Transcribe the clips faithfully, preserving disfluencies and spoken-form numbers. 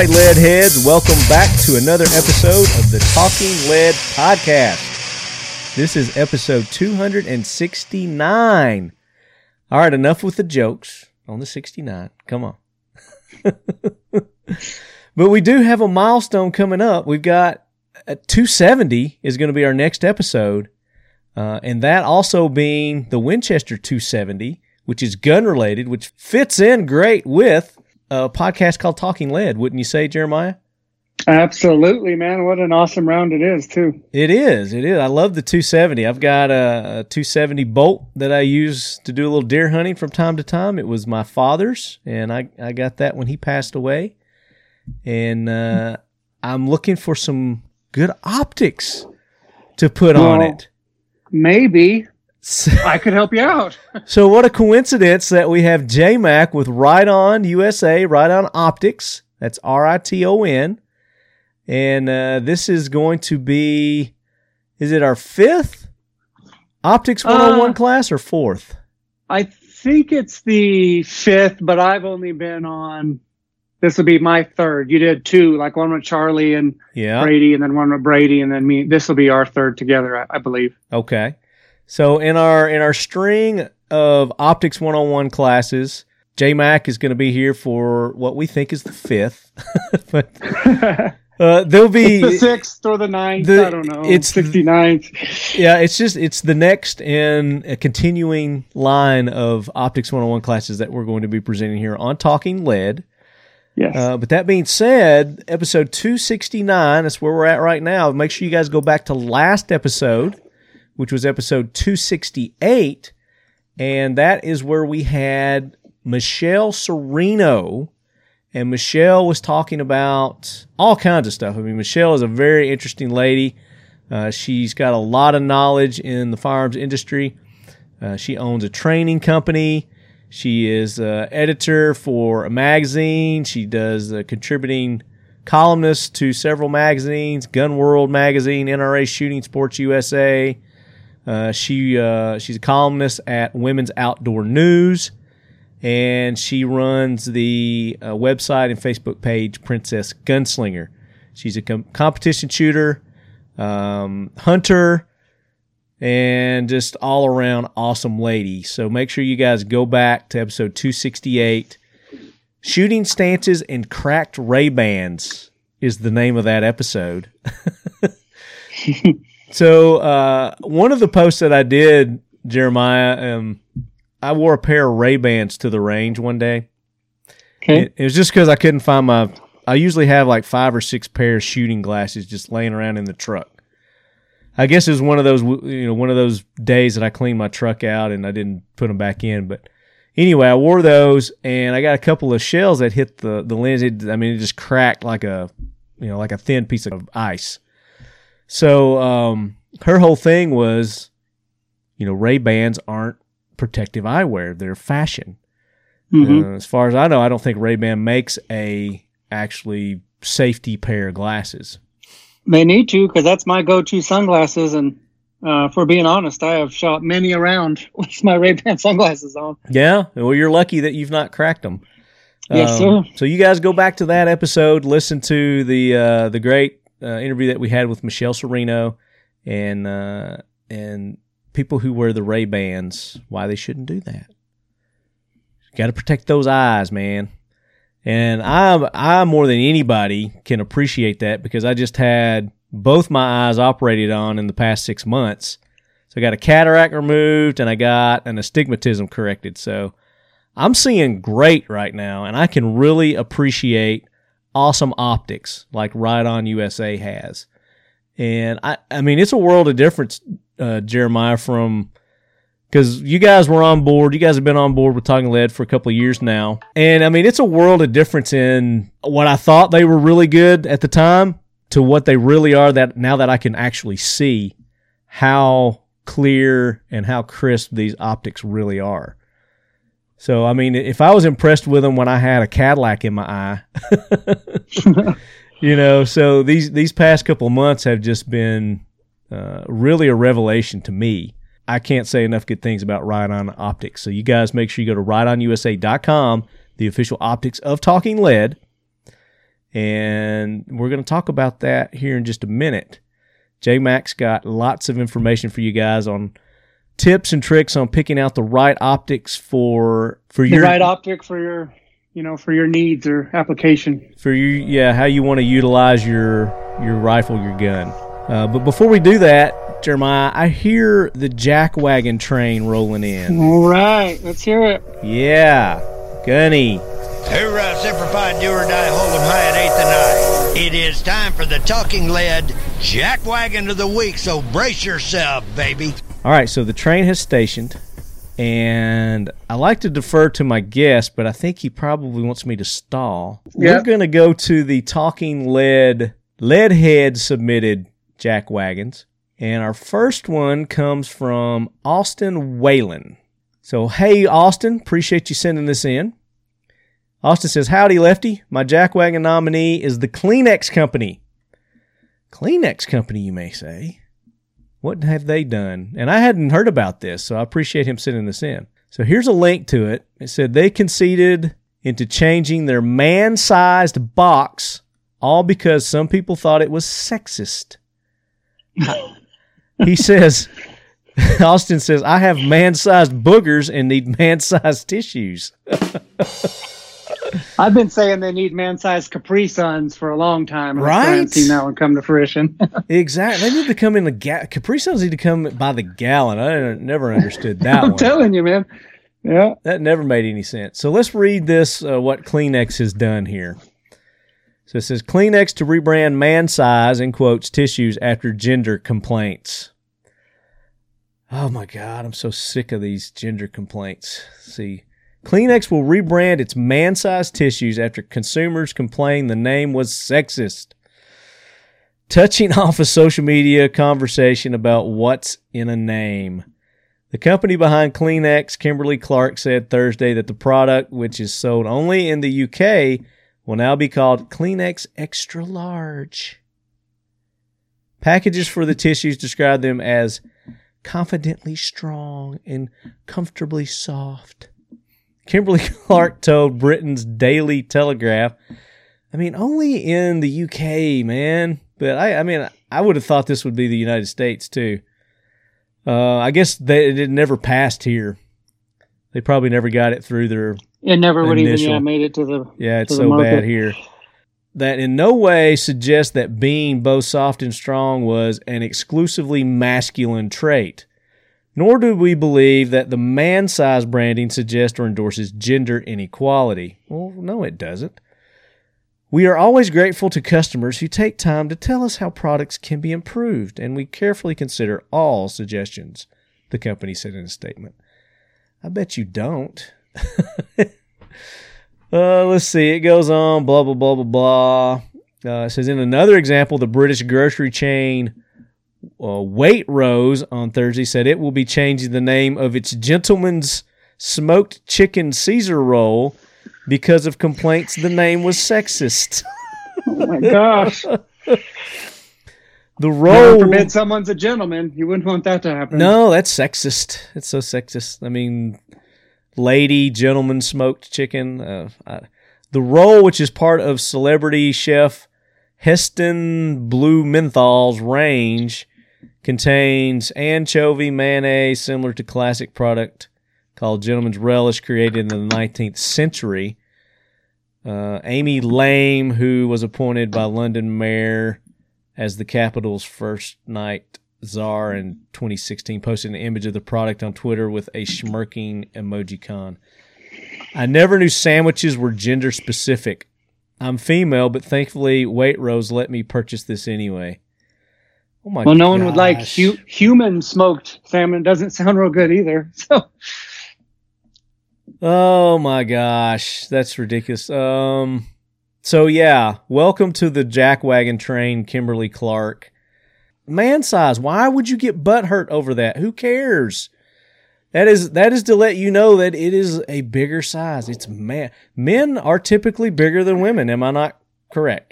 right, lead heads, welcome back to another episode of the Talking Lead Podcast. This is episode two sixty-nine. All right, enough with the jokes on the sixty-nine. Come on. But we do have a milestone coming up. We've got uh, two seventy is going to be our next episode, uh, and that also being the Winchester two seventy, which is gun-related, which fits in great with a podcast called Talking Lead, wouldn't you say, Jeremiah? Absolutely, man. What an awesome round it is, too. It is. It is. I love the two seventy. I've got a two seventy bolt that I use to do a little deer hunting from time to time. It was my father's, and I, I got that when he passed away. And uh, I'm looking for some good optics to put well, on it. Maybe. So, I could help you out. So what a coincidence that we have J-Mack with Riton U S A, Riton Optics. That's R I T O N. And uh, this is going to be, is it our fifth Optics one oh one uh, class or fourth? I think it's the fifth, but I've only been on, this will be my third. You did two, like one with Charlie and yeah. Brady, and then one with Brady, and then me. This will be our third together, I, I believe. Okay. So in our in our string of Optics one oh one classes, J-Mac is going to be here for what we think is the fifth. But uh, there'll be it's the sixth or the ninth. The, I don't know. It's sixty-ninth. Yeah, it's just it's the next in a continuing line of Optics one oh one classes that we're going to be presenting here on Talking Lead. Yes. Uh, but that being said, episode two sixty-nine, that's where we're at right now. Make sure you guys go back to last episode, which was episode two sixty-eight, and that is where we had Michelle Cerino, and Michelle was talking about all kinds of stuff. I mean, Michelle is a very interesting lady. Uh, she's got a lot of knowledge in the firearms industry. Uh, she owns a training company. She is an editor for a magazine. She does uh, contributing columnist to several magazines, Gun World magazine, N R A Shooting Sports U S A. Uh, she uh, she's a columnist at Women's Outdoor News, and she runs the uh, website and Facebook page Princess Gunslinger. She's a com- competition shooter, um, hunter, and just all around awesome lady. So make sure you guys go back to episode two sixty-eight. Shooting Stances and Cracked Ray-Bans is the name of that episode. So uh, one of the posts that I did, Jeremiah, um, I wore a pair of Ray-Bans to the range one day. Okay. It, it was just because I couldn't find my – I usually have like five or six pair of shooting glasses just laying around in the truck. I guess it was one of those, you know, one of those days that I cleaned my truck out and I didn't put them back in. But anyway, I wore those, and I got a couple of shells that hit the, the lens. It, I mean, it just cracked like a, you know, like a thin piece of ice. So um, her whole thing was, you know, Ray-Bans aren't protective eyewear; they're fashion. Mm-hmm. Uh, as far as I know, I don't think Ray-Ban makes a actually safety pair of glasses. They need to, because that's my go-to sunglasses. And uh, for being honest, I have shot many around with my Ray-Ban sunglasses on. Yeah, well, you're lucky that you've not cracked them. Yes, um, sir. So you guys go back to that episode, listen to the uh, the great. Uh, interview that we had with Michelle Cerino and uh, and people who wear the Ray-Bans, why they shouldn't do that. Got to protect those eyes, man. And I, I more than anybody can appreciate that, because I just had both my eyes operated on in the past six months. So I got a cataract removed and I got an astigmatism corrected. So I'm seeing great right now, and I can really appreciate awesome optics like Riton U S A has. And I, I mean, it's a world of difference, uh, Jeremiah, from, because you guys were on board. You guys have been on board with Talking Lead for a couple of years now. And I mean, it's a world of difference in what I thought they were really good at the time to what they really are, that now that I can actually see how clear and how crisp these optics really are. So, I mean, if I was impressed with them when I had a Cadillac in my eye, you know, so these, these past couple of months have just been uh, really a revelation to me. I can't say enough good things about Riton Optics. So you guys make sure you go to Riton U S A dot com, the official optics of Talking Lead, And we're going to talk about that here in just a minute. J-Mack's got lots of information for you guys on tips and tricks on picking out the right optics for for your the right optic for your you know for your needs or application for you yeah how you want to utilize your your rifle, your gun. Uh, but before we do that, Jeremiah, I hear the Jackwagon train rolling in. All right, let's hear it. Yeah, Gunny. Hoorah, semper fi, do or die, hold'em high at eighth and nine. It is time for the Talking Lead Jackwagon of the Week, so brace yourself, baby. All right, so the train has stationed, and I like to defer to my guest, but I think he probably wants me to stall. Yep. We're going to go to the Talking Lead, Leadhead submitted Jackwagons, and our first one comes from Austin Whalen. So, hey, Austin, appreciate you sending this in. Austin says, howdy, Lefty. My Jackwagon nominee is the Kleenex Company. Kleenex Company, you may say. What have they done? And I hadn't heard about this, so I appreciate him sending this in. So here's a link to it. It said they conceded into changing their man-sized box all because some people thought it was sexist. He says, Austin says, I have man-sized boogers and need man-sized tissues. I've been saying they need man-sized Capri Suns for a long time. And right? I haven't seen that one come to fruition. Exactly. They need to come in the ga- Capri Suns need to come by the gallon. I never understood that I'm one. I'm telling you, man. Yeah. That never made any sense. So let's read this, uh, what Kleenex has done here. So it says, Kleenex to rebrand man-size, in quotes, tissues after gender complaints. Oh, my God. I'm so sick of these gender complaints. See. Kleenex will rebrand its man-sized tissues after consumers complained the name was sexist. Touching off a social media conversation about what's in a name. The company behind Kleenex, Kimberly Clark, said Thursday that the product, which is sold only in the U K, will now be called Kleenex Extra Large. Packages for the tissues describe them as confidently strong and comfortably soft. Kimberly Clark told Britain's Daily Telegraph, I mean, only in the U K, man. But, I, I mean, I would have thought this would be the United States, too. Uh, I guess they, it never passed here. They probably never got it through their It never would initial, even yeah, made it to the Yeah, it's so market. Bad here. That in no way suggests that being both soft and strong was an exclusively masculine trait. Nor do we believe that the man-size branding suggests or endorses gender inequality. Well, no, it doesn't. We are always grateful to customers who take time to tell us how products can be improved, and we carefully consider all suggestions, the company said in a statement. I bet you don't. uh, let's see. It goes on, blah, blah, blah, blah, blah. Uh, it says, in another example, the British grocery chain Uh, Waitrose on Thursday said it will be changing the name of its Gentleman's Smoked Chicken Caesar Roll because of complaints the name was sexist. Oh, my gosh. The roll... God forbid someone's a gentleman. You wouldn't want that to happen. No, that's sexist. It's so sexist. I mean, lady, gentleman, smoked chicken. Uh, I, the roll, which is part of celebrity chef Heston Blumenthal's range... contains anchovy mayonnaise similar to classic product called Gentleman's Relish, created in the nineteenth century. Uh, Amy Lame, who was appointed by London Mayor as the capital's first night czar in twenty sixteen, posted an image of the product on Twitter with a smirking emoji. I never knew sandwiches were gender specific. I'm female, but thankfully Waitrose let me purchase this anyway. Oh my well, no gosh. One would like hu- human smoked salmon. Doesn't sound real good either. So, oh my gosh, that's ridiculous. Um, so yeah, welcome to the Jackwagon train, Kimberly Clark. Man size. Why would you get butt hurt over that? Who cares? That is that is to let you know that it is a bigger size. It's man. Men are typically bigger than women. Am I not correct?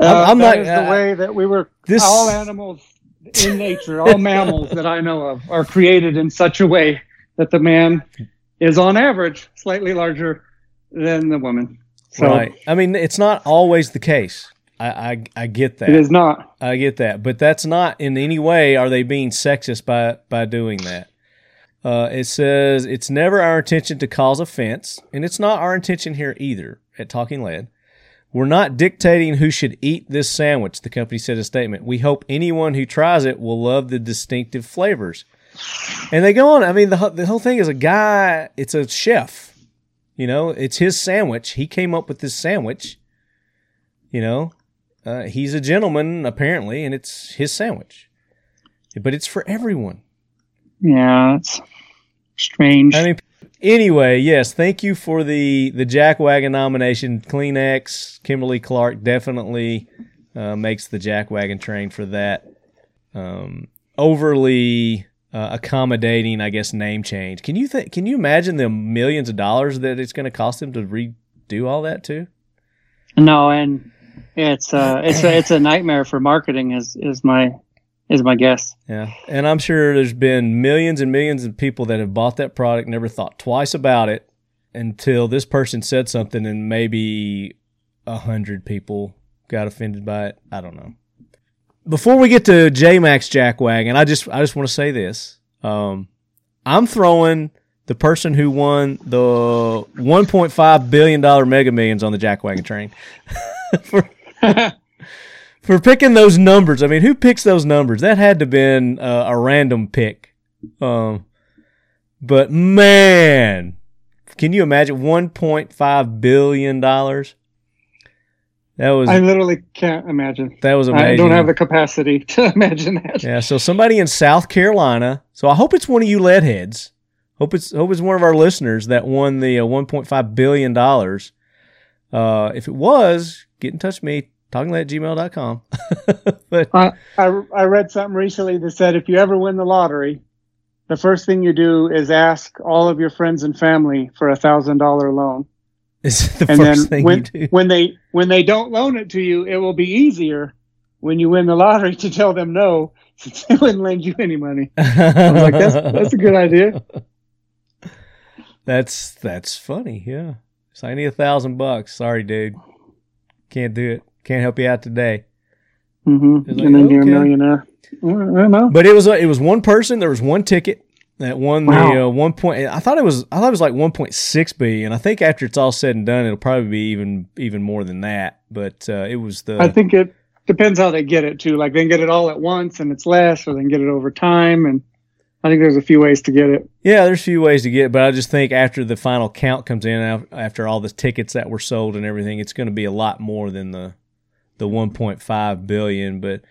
Uh, I'm that not, is the uh, way that we were, this... all animals in nature, all mammals that I know of are created in such a way that the man is on average slightly larger than the woman. So, right. I mean, it's not always the case. I, I I get that. It is not. I get that. But that's not in any way are they being sexist by, by doing that. Uh, it says, it's never our intention to cause offense, and it's not our intention here either at Talking Lead. We're not dictating who should eat this sandwich, the company said in a statement. We hope anyone who tries it will love the distinctive flavors. And they go on. I mean, the, the whole thing is a guy, it's a chef. You know, it's his sandwich. He came up with this sandwich. You know, uh, he's a gentleman, apparently, and it's his sandwich. But it's for everyone. Yeah, it's strange. I mean, anyway, yes, thank you for the, the Jackwagon nomination. Kleenex, Kimberly Clark definitely uh, makes the Jackwagon train for that um, overly uh, accommodating, I guess, name change. Can you th- Can you imagine the millions of dollars that it's going to cost them to redo all that too? No, and it's uh, it's a, it's a nightmare for marketing. Is is my. Is my guess. Yeah. And I'm sure there's been millions and millions of people that have bought that product, never thought twice about it until this person said something and maybe a hundred people got offended by it. I don't know. Before we get to J-Mack's Jackwagon, I just I just want to say this. Um, I'm throwing the person who won the one point five billion dollars Mega Millions on the Jackwagon train. For, For picking those numbers. I mean, who picks those numbers? That had to have been uh, a random pick. Um, but, man, can you imagine one point five billion dollars? That was. I literally can't imagine. That was amazing. I don't have the capacity to imagine that. Yeah, so somebody in South Carolina. So I hope it's one of you leadheads. Hope it's, hope it's one of our listeners that won the uh, one point five billion dollars. Uh, if it was, get in touch with me. talking lead at gmail dot com. But I, I I read something recently that said if you ever win the lottery, the first thing you do is ask all of your friends and family for a thousand dollar loan. Is the and first then thing when, you do? when they when they don't loan it to you, it will be easier when you win the lottery to tell them no, since they wouldn't lend you any money. I was like, that's that's a good idea. That's that's funny, yeah. So I need a thousand bucks. Sorry, dude. Can't do it. Can't help you out today. Mm-hmm. Like, and then okay. You're a millionaire. I don't know. But it was it was one person. There was one ticket that won wow. the uh, one point. I thought it was I thought it was like one point six billion. I think after it's all said and done, it'll probably be even even more than that. But uh, it was the. I think it depends how they get it too. Like they can get it all at once and it's less, or they can get it over time. And I think there's a few ways to get it. Yeah, there's a few ways to get it, but I just think after the final count comes in, after all the tickets that were sold and everything, it's going to be a lot more than the. The one point five billion, but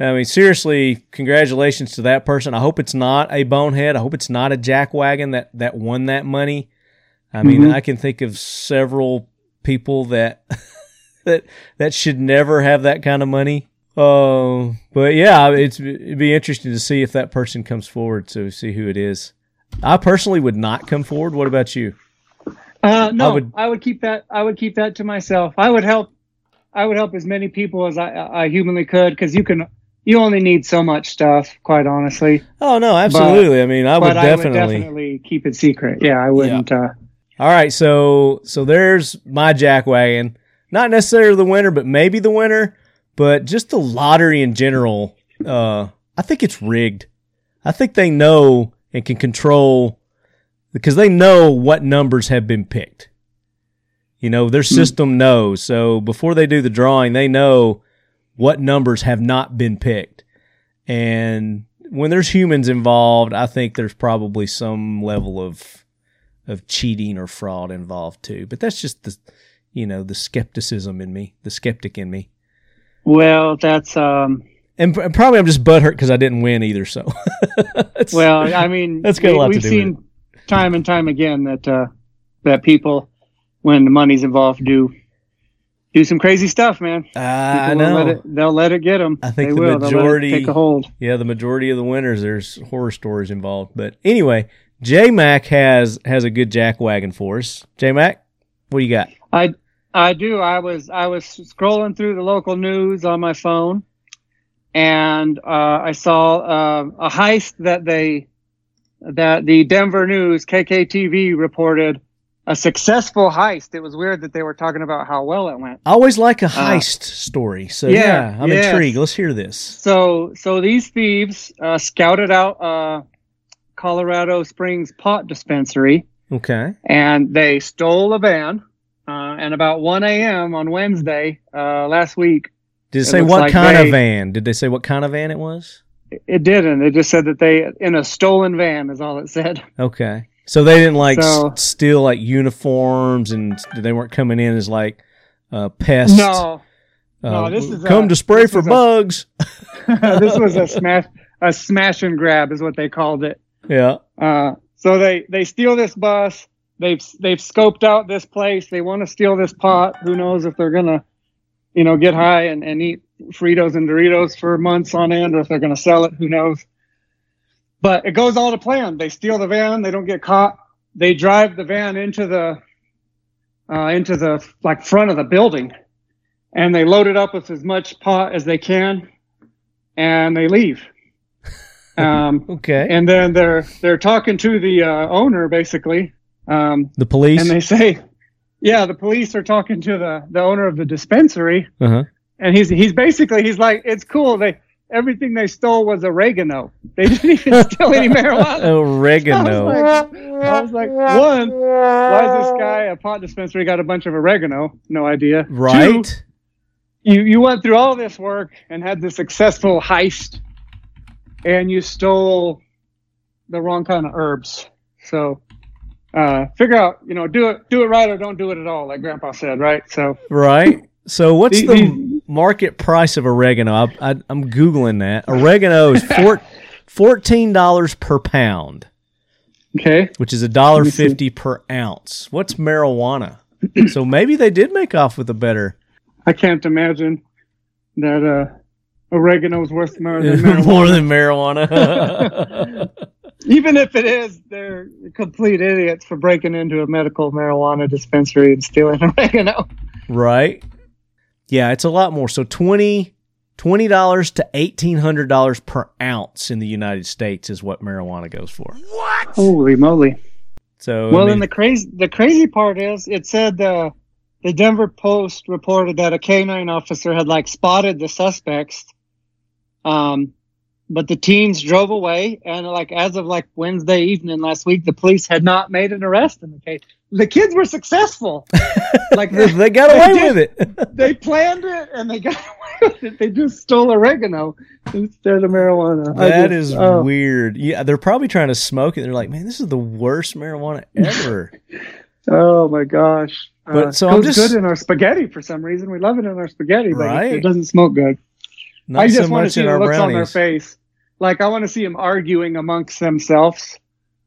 I mean, seriously, congratulations to that person. I hope it's not a bonehead. I hope it's not a jackwagon that, that won that money. I mean, mm-hmm. I can think of several people that that that should never have that kind of money. Uh, but yeah, it's it'd be interesting to see if that person comes forward. So see who it is. I personally would not come forward. What about you? Uh, no, I would, I would keep that. I would keep that to myself. I would help. I would help as many people as I, I humanly could, because you can you only need so much stuff, quite honestly. Oh no, absolutely. But, I mean, I would definitely I would definitely keep it secret. Yeah, I wouldn't. Yeah. Uh, All right, so so there's my Jackwagon. Not necessarily the winner, but maybe the winner. But just the lottery in general, uh, I think it's rigged. I think they know and can control because they know what numbers have been picked. You know, their system knows. So before they do the drawing, they know what numbers have not been picked. And when there's humans involved, I think there's probably some level of of cheating or fraud involved too. But that's just the, you know, the skepticism in me, the skeptic in me. Well, that's um, and, and probably I'm just butthurt because I didn't win either. So, well, I mean, that's got we, a lot we've to do seen with it. Time and time again that uh, that people. When the money's involved, do do some crazy stuff, man. Uh, I know. Let it, they'll let it get them. I think they the will. Majority take a hold. Yeah, the majority of the winners, there's horror stories involved. But anyway, J-Mack has has a good Jackwagon for us. J-Mack, what do you got? I I do. I was I was scrolling through the local news on my phone, and uh, I saw uh, a heist that they that the Denver News K K T V reported. a successful heist. It was weird that they were talking about how well it went. I always like a heist uh, story. So yeah, yeah I'm yeah. intrigued. Let's hear this. So, so these thieves uh, scouted out uh, Colorado Springs pot dispensary. Okay. And they stole a van. Uh, and about one a m on Wednesday uh, last week. Did it say it what like kind they, of van? Did they say what kind of van it was? It didn't. It just said that they in a stolen van is all it said. Okay. So they didn't like so, s- steal like uniforms and they weren't coming in as like uh, pests. No. Uh, no this is come a, to spray for bugs. A, this was a smash a smash and grab is what they called it. Yeah. Uh, so they, they steal this bus. They've they've scoped out this place. They want to steal this pot. Who knows if they're gonna, you know, get high and, and eat Fritos and Doritos for months on end, or if they're gonna sell it. Who knows? But it goes all to plan. They steal the van. They don't get caught. They drive the van into the uh, into the like front of the building, and they load it up with as much pot as they can, and they leave. Um, okay. And then they're they're talking to the uh, owner basically. Um, the police? And they say, yeah, the police are talking to the, the owner of the dispensary. Uh-huh. And he's he's basically, he's like, it's cool. They Everything they stole was oregano. They didn't even steal any marijuana. Oregano. I was, like, I was like, one, why is this guy, a pot dispensary, got a bunch of oregano? No idea. Right. Two, you, you went through all this work and had this successful heist, and you stole the wrong kind of herbs. So... Uh, figure out, you know, do it, do it right or don't do it at all, like Grandpa said, right? So, right. So, what's the, the market price of oregano? I, I, I'm googling that. Oregano is four, fourteen dollars per pound. Okay, which is a dollar fifty per ounce. What's marijuana? So maybe they did make off with a better. I can't imagine that uh, oregano's worth more than marijuana. more than marijuana. Even if it is, they're complete idiots for breaking into a medical marijuana dispensary and stealing oregano. Right. Yeah, it's a lot more. So twenty dollars, twenty dollars to eighteen hundred dollars per ounce in the United States is what marijuana goes for. What? Holy moly. So Well, I mean, and the crazy the crazy part is it said uh, the Denver Post reported that a K nine officer had like spotted the suspects. Um But the teens drove away, and like as of like Wednesday evening last week, the police had not made an arrest in the case. The kids were successful; like they, they got away they did, with it. They planned it, and they got away with it. They just stole oregano instead of marijuana. That just, is oh. weird. Yeah, they're probably trying to smoke it. They're like, man, this is the worst marijuana ever. Oh my gosh! But uh, so I'm just good in our spaghetti for some reason. We love it in our spaghetti, but right? it, it doesn't smoke good. Not I just so want to see the looks brownies. on their face. Like, I want to see them arguing amongst themselves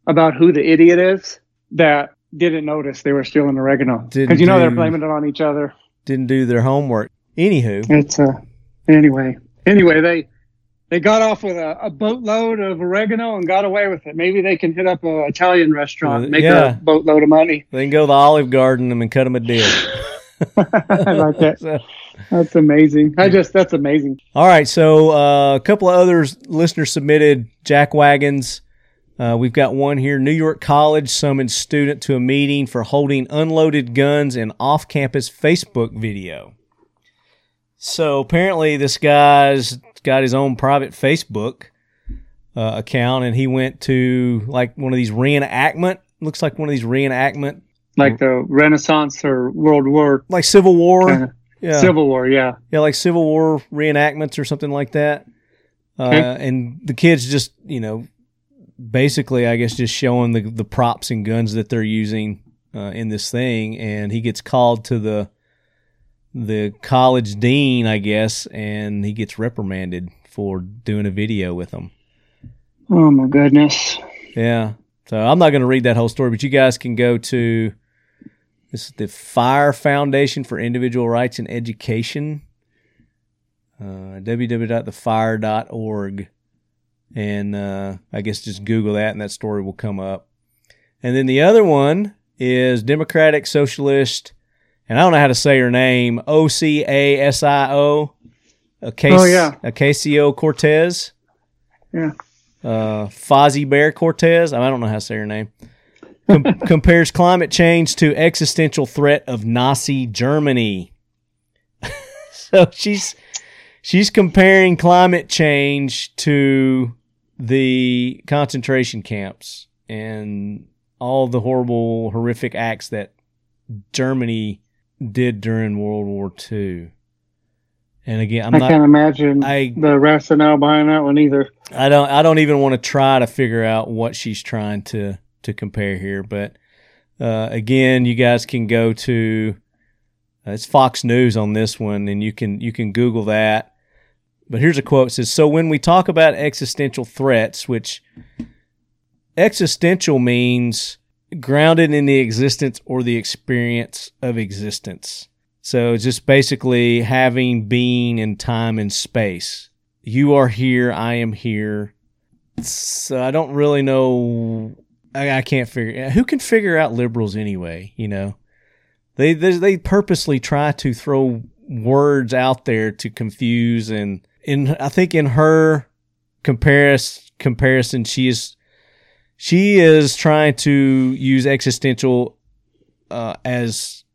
about who the idiot is that didn't notice they were stealing oregano. Because, you know, do, they're blaming it on each other. Didn't do their homework. Anywho. It's, uh, anyway. Anyway, they they got off with a, a boatload of oregano and got away with it. Maybe they can hit up an Italian restaurant and make yeah. a boatload of money. They can go to the Olive Garden and cut them a deal. I like that. So, that's amazing. I just, that's amazing. All right. So uh, a couple of others listeners submitted jack wagons. Uh, we've got one here. New York College summoned student to a meeting for holding unloaded guns in off-campus Facebook video. So apparently this guy's got his own private Facebook uh, account, and he went to like one of these reenactment, looks like one of these reenactment like the Renaissance or World War. Like Civil War. Kinda. Yeah. Civil War, yeah. Yeah, like Civil War reenactments or something like that. Uh, okay. And the kids just, you know, basically, I guess, just showing the, the props and guns that they're using uh, in this thing. And he gets called to the the college dean, I guess, and he gets reprimanded for doing a video with them. Oh, my goodness. Yeah. So I'm not going to read that whole story, but you guys can go to... This is the FIRE Foundation for Individual Rights and Education, uh, w w w dot the fire dot org. And uh, I guess just Google that, and that story will come up. And then the other one is Democratic Socialist, and I don't know how to say her name, O C A S I O, Ocasio, oh, yeah. Ocasio-Cortez. Yeah. Uh, Fozzie Bear Cortez. I don't know how to say her name. Com- compares climate change to existential threat of Nazi Germany. So she's she's comparing climate change to the concentration camps and all the horrible, horrific acts that Germany did during World War Two. And again, I'm I not, can't imagine I, the rationale behind that one either. I don't. I don't even want to try to figure out what she's trying to to compare here. But uh, again, you guys can go to uh, it's Fox News on this one, and you can you can Google that. But here's a quote: it says, "So when we talk about existential threats, which existential means grounded in the existence or the experience of existence." So just basically having being in time and space. You are here, I am here. So I don't really know. I, I can't figure out. Who can figure out liberals anyway, you know? They, they they purposely try to throw words out there to confuse. And in I think in her comparis, comparison, she is, she is trying to use existential uh, as...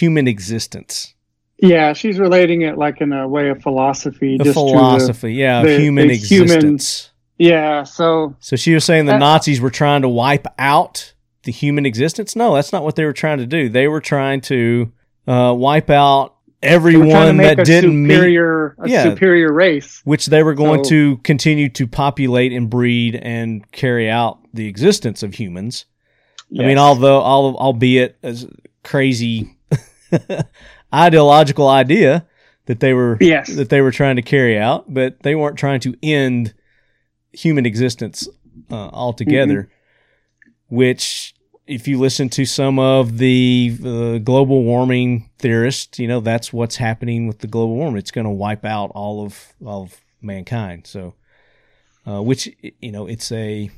human existence. Yeah, she's relating it like in a way of philosophy. The just philosophy, to the, yeah, the, human the existence. Human, yeah, so... So she was saying the Nazis were trying to wipe out the human existence? No, that's not what they were trying to do. They were trying to uh, wipe out everyone that a didn't superior, meet... A yeah, superior race. Which they were going so, to continue to populate and breed and carry out the existence of humans. Yes. I mean, although, albeit as crazy... ideological idea that they were yes. that they were trying to carry out, but they weren't trying to end human existence uh, altogether. Mm-hmm. Which, if you listen to some of the uh, global warming theorists, you know that's what's happening with the global warming. It's going to wipe out all of all of mankind. So, uh, which you know, it's a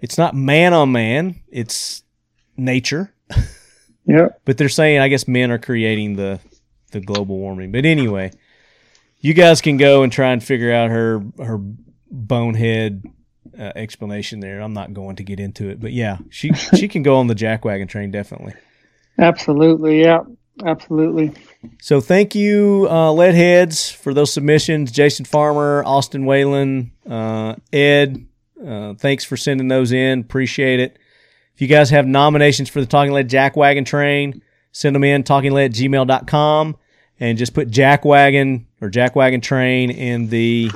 it's not man on man; it's nature. Yeah, but they're saying, I guess, men are creating the, the global warming. But anyway, you guys can go and try and figure out her her bonehead uh, explanation there. I'm not going to get into it, but yeah, she she can go on the Jackwagon train definitely. Absolutely, yeah, absolutely. So thank you, uh, Leadheads, for those submissions. Jason Farmer, Austin Whalen, uh, Ed. Uh, thanks for sending those in. Appreciate it. If you guys have nominations for the Talking Lead Jackwagon Train, send them in, talking lead at gmail dot com, and just put Jackwagon or Jackwagon Train in the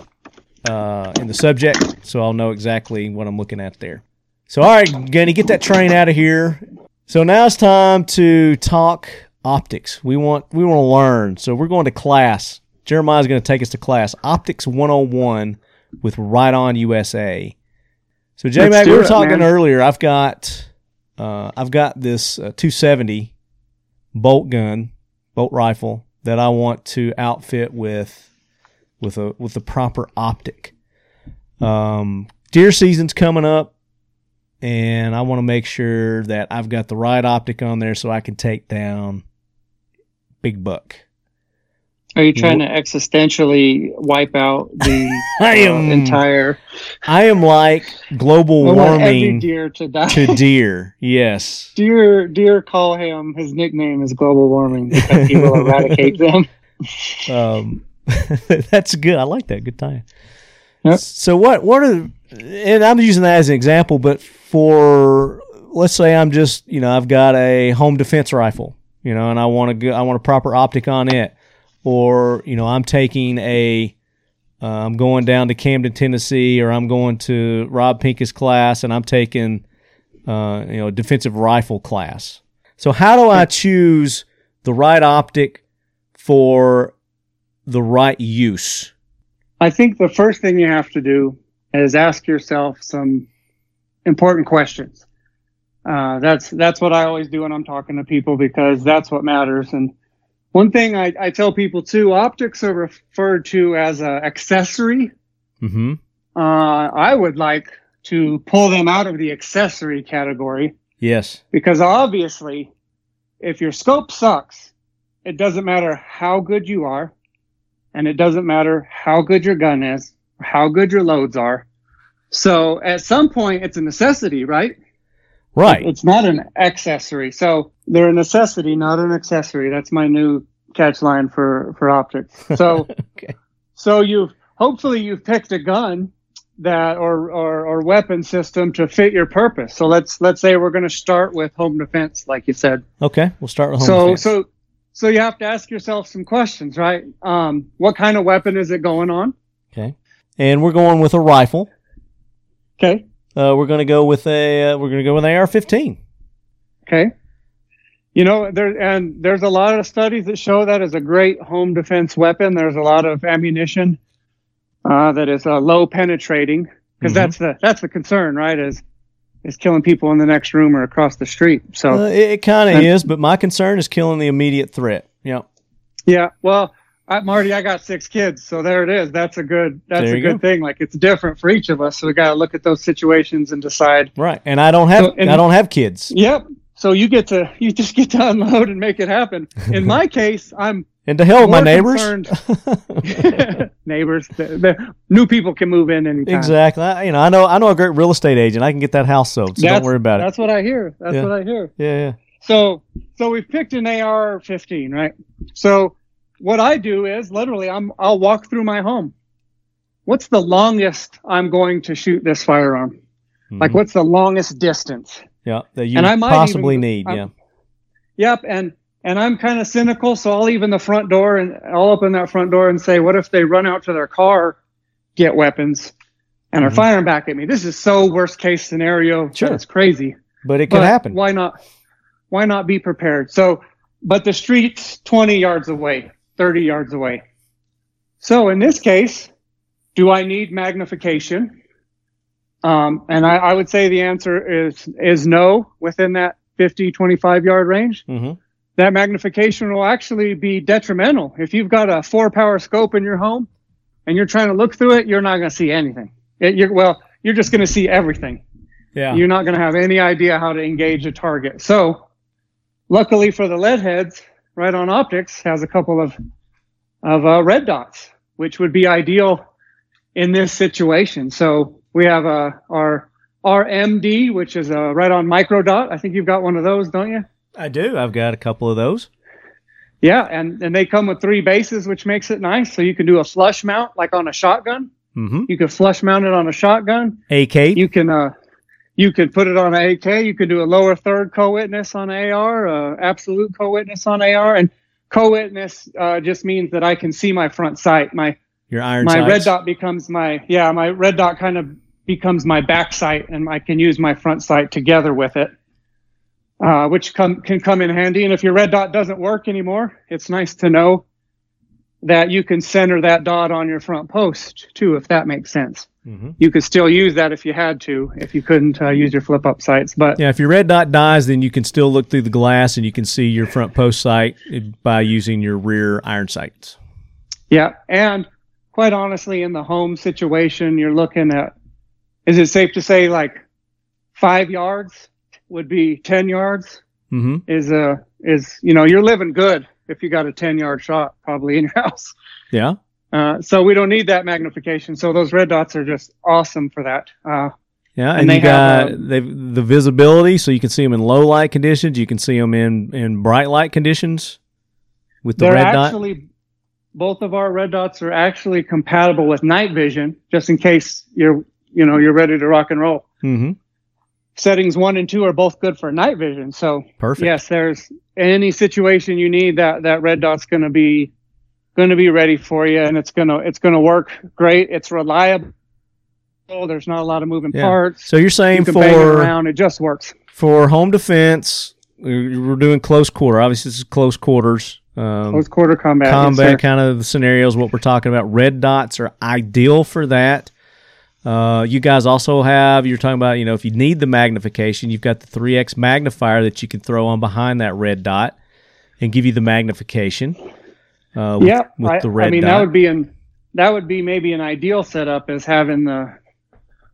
uh, in the subject, so I'll know exactly what I'm looking at there. So, all right, Gunny, get that train out of here. So now it's time to talk optics. We want we want to learn, so we're going to class. Jeremiah's going to take us to class, Optics one oh one with Riton U S A. So, J-Mack, we were it, talking man. earlier. I've got uh, I've got this uh, two seventy bolt gun, bolt rifle that I want to outfit with with a with the proper optic. Um, deer season's coming up, and I want to make sure that I've got the right optic on there so I can take down big buck. Are you trying to existentially wipe out the I am, uh, entire... I am like global warming I want every deer to die. To deer, yes. Deer, deer call him, his nickname is global warming because he will eradicate them. Um, that's good. I like that. Good time. Yep. So what, what are... And I'm using that as an example, but for... Let's say I'm just, you know, I've got a home defense rifle, you know, and I want, a good, I want a proper optic on it. Or, you know, I'm taking a, uh, I'm going down to Camden, Tennessee, or I'm going to Rob Pink's class, and I'm taking, uh, you know, a defensive rifle class. So how do I choose the right optic for the right use? I think the first thing you have to do is ask yourself some important questions. Uh, that's that's what I always do when I'm talking to people because that's what matters. And one thing I, I tell people, too, optics are referred to as an accessory. Mm-hmm. Uh, I would like to pull them out of the accessory category. Yes. Because obviously, if your scope sucks, it doesn't matter how good you are, and it doesn't matter how good your gun is, or how good your loads are. So at some point, it's a necessity, right? Right. It's not an accessory. So they're a necessity, not an accessory. That's my new catch line for, for optics. So, okay. So you've, hopefully you've picked a gun that, or, or, or weapon system to fit your purpose. So let's, let's say we're going to start with home defense, like you said. Okay. We'll start with home so, defense. So, so you have to ask yourself some questions, right? Um, what kind of weapon is it going on? Okay. And we're going with a rifle. Okay. Uh, we're going to go with a, uh, we're going to go with an A R fifteen. Okay. You know, there, and there's a lot of studies that show that as a great home defense weapon. There's a lot of ammunition uh, that is uh, low penetrating, because mm-hmm. that's the, that's the concern, right? Is, is killing people in the next room or across the street. So uh, it, it kind of is, but my concern is killing the immediate threat. Yeah. Yeah. Well, I, Marty, I got six kids, so there it is. That's a good. That's a good go. thing. Like, it's different for each of us, so we got to look at those situations and decide. Right, and I don't have. So, and, I don't have kids. Yep. So you get to. You just get to unload and make it happen. In my case, I'm. And to hell with my neighbors. neighbors, the, the new people can move in anytime. Exactly. I, you know, I know. I know a great real estate agent. I can get that house sold. So that's, don't worry about that's it. That's what I hear. That's yeah. what I hear. Yeah, yeah. So, so we've picked an A R fifteen, right? So. What I do is literally I'm, I'll walk through my home. What's the longest I'm going to shoot this firearm? Mm-hmm. Like, what's the longest distance? Yeah. That you and I might possibly even, need. I'm, yeah. Yep. And, and I'm kind of cynical. So I'll even the front door and I'll open that front door and say, what if they run out to their car, get weapons and mm-hmm. are firing back at me? This is so worst case scenario. Sure. It's crazy, but it could happen. Why not? Why not be prepared? So, but the street's twenty yards away. thirty yards away. So in this case, do I need magnification? Um, and I, I would say the answer is is no within that fifty, twenty-five yard range. Mm-hmm. That magnification will actually be detrimental. If you've got a four power scope in your home and you're trying to look through it, you're not going to see anything. It, you're, well, you're just going to see everything. Yeah. You're not going to have any idea how to engage a target. So luckily for the lead heads, Riton Optics has a couple of of uh, red dots, which would be ideal in this situation. So we have uh, our R M D, which is a Riton micro dot. I think you've got one of those, don't you? I do. I've got a couple of those. Yeah, and, and they come with three bases, which makes it nice. So you can do a flush mount, like on a shotgun. Mm-hmm. You can flush mount it on a shotgun. A K. You can uh, you could put it on an A K. You could do a lower third co-witness on A R, uh, absolute co-witness on A R, and co-witness uh, just means that I can see my front sight. My your iron my sights. red dot becomes my yeah. My red dot kind of becomes my back sight, and I can use my front sight together with it, uh, which come can come in handy. And if your red dot doesn't work anymore, it's nice to know that you can center that dot on your front post too, if that makes sense. Mm-hmm. You could still use that if you had to, if you couldn't uh, use your flip-up sights. But yeah, if your red dot dies, then you can still look through the glass and you can see your front post sight by using your rear iron sights. Yeah, and quite honestly, in the home situation, you're looking at, is it safe to say like five yards would be ten yards? Mm-hmm. Is, uh, is you know, you're living good if you got a ten-yard shot probably in your house. Yeah. Uh, so we don't need that magnification. So those red dots are just awesome for that. Uh, yeah, and, and they you got have, uh, they've, the visibility, so you can see them in low light conditions. You can see them in, in bright light conditions with the red actually, dot. Both of our red dots are actually compatible with night vision, just in case you're you know you're ready to rock and roll. Mm-hmm. Settings one and two are both good for night vision. So perfect. Yes, there's any situation you need that that red dot's going to be. Going to be ready for you, and it's gonna it's gonna work great. It's reliable. There's not a lot of moving yeah. parts. So you're saying you can for bang it around, it just works. For home defense, we're doing close quarter. Obviously, this is close quarters. Um, close quarter combat. Combat yes, kind of the scenarios. What we're talking about. Red dots are ideal for that. Uh, you guys also have. You're talking about you know if you need the magnification, you've got the three X magnifier that you can throw on behind that red dot, and give you the magnification. Uh, with, yeah, with I, the red I mean dot. that would be an that would be maybe an ideal setup is having the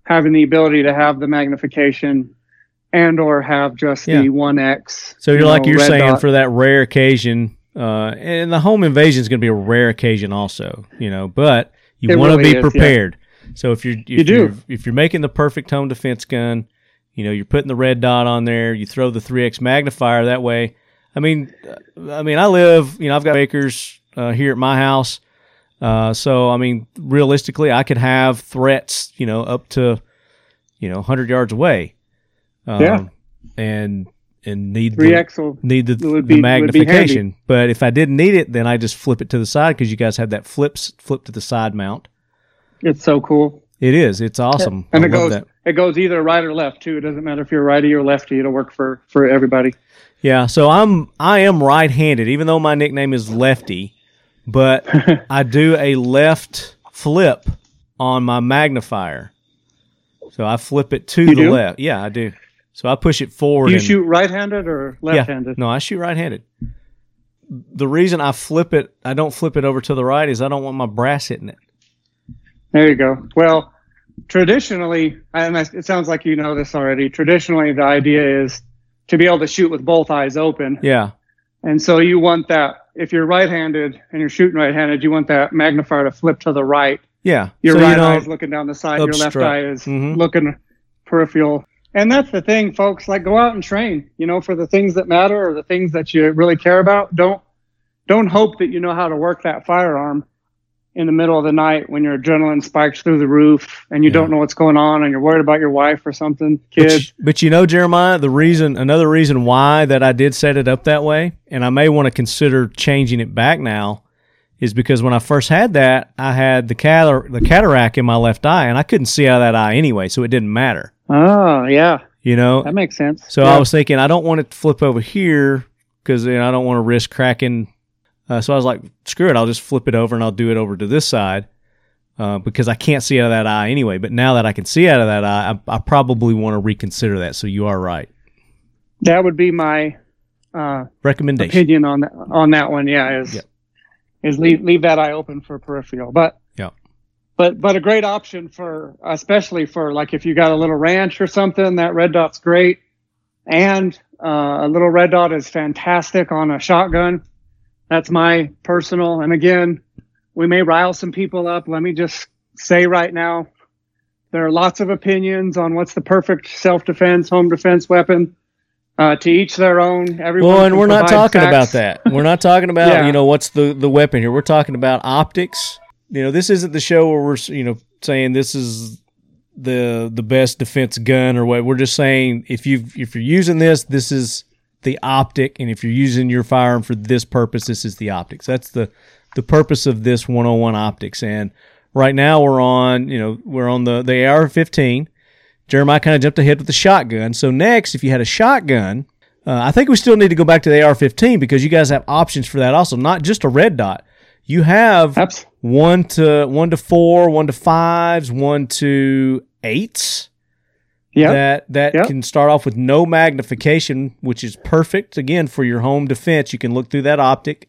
having the ability to have the magnification and or have just yeah. the one X. So you're you know, like you're saying dot. For that rare occasion, uh, and the home invasion is going to be a rare occasion also, you know. But you want to really be is, prepared. Yeah. So if you're if you do. You're, if you're making the perfect home defense gun, You know, you're putting the red dot on there. You throw the three X magnifier that way. I mean, I mean, I live, you know, I've got acres uh, here at my house. Uh, so, I mean, realistically, I could have threats, you know, up to, you know, one hundred yards away. Um, yeah. And, and need the, need the, be, the magnification. But if I didn't need it, then I just flip it to the side because you guys had that flips flip to the side mount. It's so cool. It is. It's awesome. Yeah. And I it goes that. It goes either right or left too. It doesn't matter if you're righty or lefty. It'll work for, for everybody. Yeah. So I'm I am right-handed, even though my nickname is Lefty, but I do a left flip on my magnifier. So I flip it to you the do? left. Yeah, I do. So I push it forward. Do you and, shoot right-handed or left-handed? Yeah, no, I shoot right-handed. The reason I flip it, I don't flip it over to the right, is I don't want my brass hitting it. There you go. Well, traditionally, and it sounds like you know this already, traditionally the idea is to be able to shoot with both eyes open. Yeah. And so you want that, if you're right-handed and you're shooting right-handed, you want that magnifier to flip to the right. Yeah. Your so right you eye is looking down the side, obstruct. Your left eye is mm-hmm. looking peripheral. And that's the thing, folks, like go out and train, you know, for the things that matter or the things that you really care about. Don't don't hope that you know how to work that firearm in the middle of the night when your adrenaline spikes through the roof and you yeah. don't know what's going on and you're worried about your wife or something, kids. But, but you know, Jeremiah, the reason, another reason why that I did set it up that way, and I may want to consider changing it back now, is because when I first had that, I had the catar- the cataract in my left eye and I couldn't see out of that eye anyway, so it didn't matter. Oh, yeah. You know? That makes sense. So yeah. I was thinking, I don't want it to flip over here because you know, I don't want to risk cracking. Uh, so I was like, screw it. I'll just flip it over and I'll do it over to this side uh, because I can't see out of that eye anyway. But now that I can see out of that eye, I, I probably want to reconsider that. So you are right. That would be my uh, recommendation. Opinion on, th- on that one, yeah, is yep. is leave, leave that eye open for peripheral. But But but a great option for, especially for like if you got a little ranch or something, that red dot's great. And uh, a little red dot is fantastic on a shotgun. That's my personal. And again, we may rile some people up. Let me just say right now, there are lots of opinions on what's the perfect self-defense, home defense weapon. Uh, to each their own. Everyone well, and we're not talking facts. about that. We're not talking about, yeah. you know, what's the, the weapon here. We're talking about optics. You know, this isn't the show where we're, you know, saying this is the the best defense gun or what. We're just saying if you if you're using this, this is the optic, and if you're using your firearm for this purpose, this is the optics. That's the the purpose of this one oh one optics. And right now we're on, you know, we're on the the A R fifteen. Jeremiah kind of jumped ahead with the shotgun. So next, if you had a shotgun, uh, I think we still need to go back to the A R fifteen because you guys have options for that also, not just a red dot. You have Oops. one to one to four, one to fives, one to eights. Yeah, that that yep. can start off with no magnification, which is perfect again for your home defense. You can look through that optic,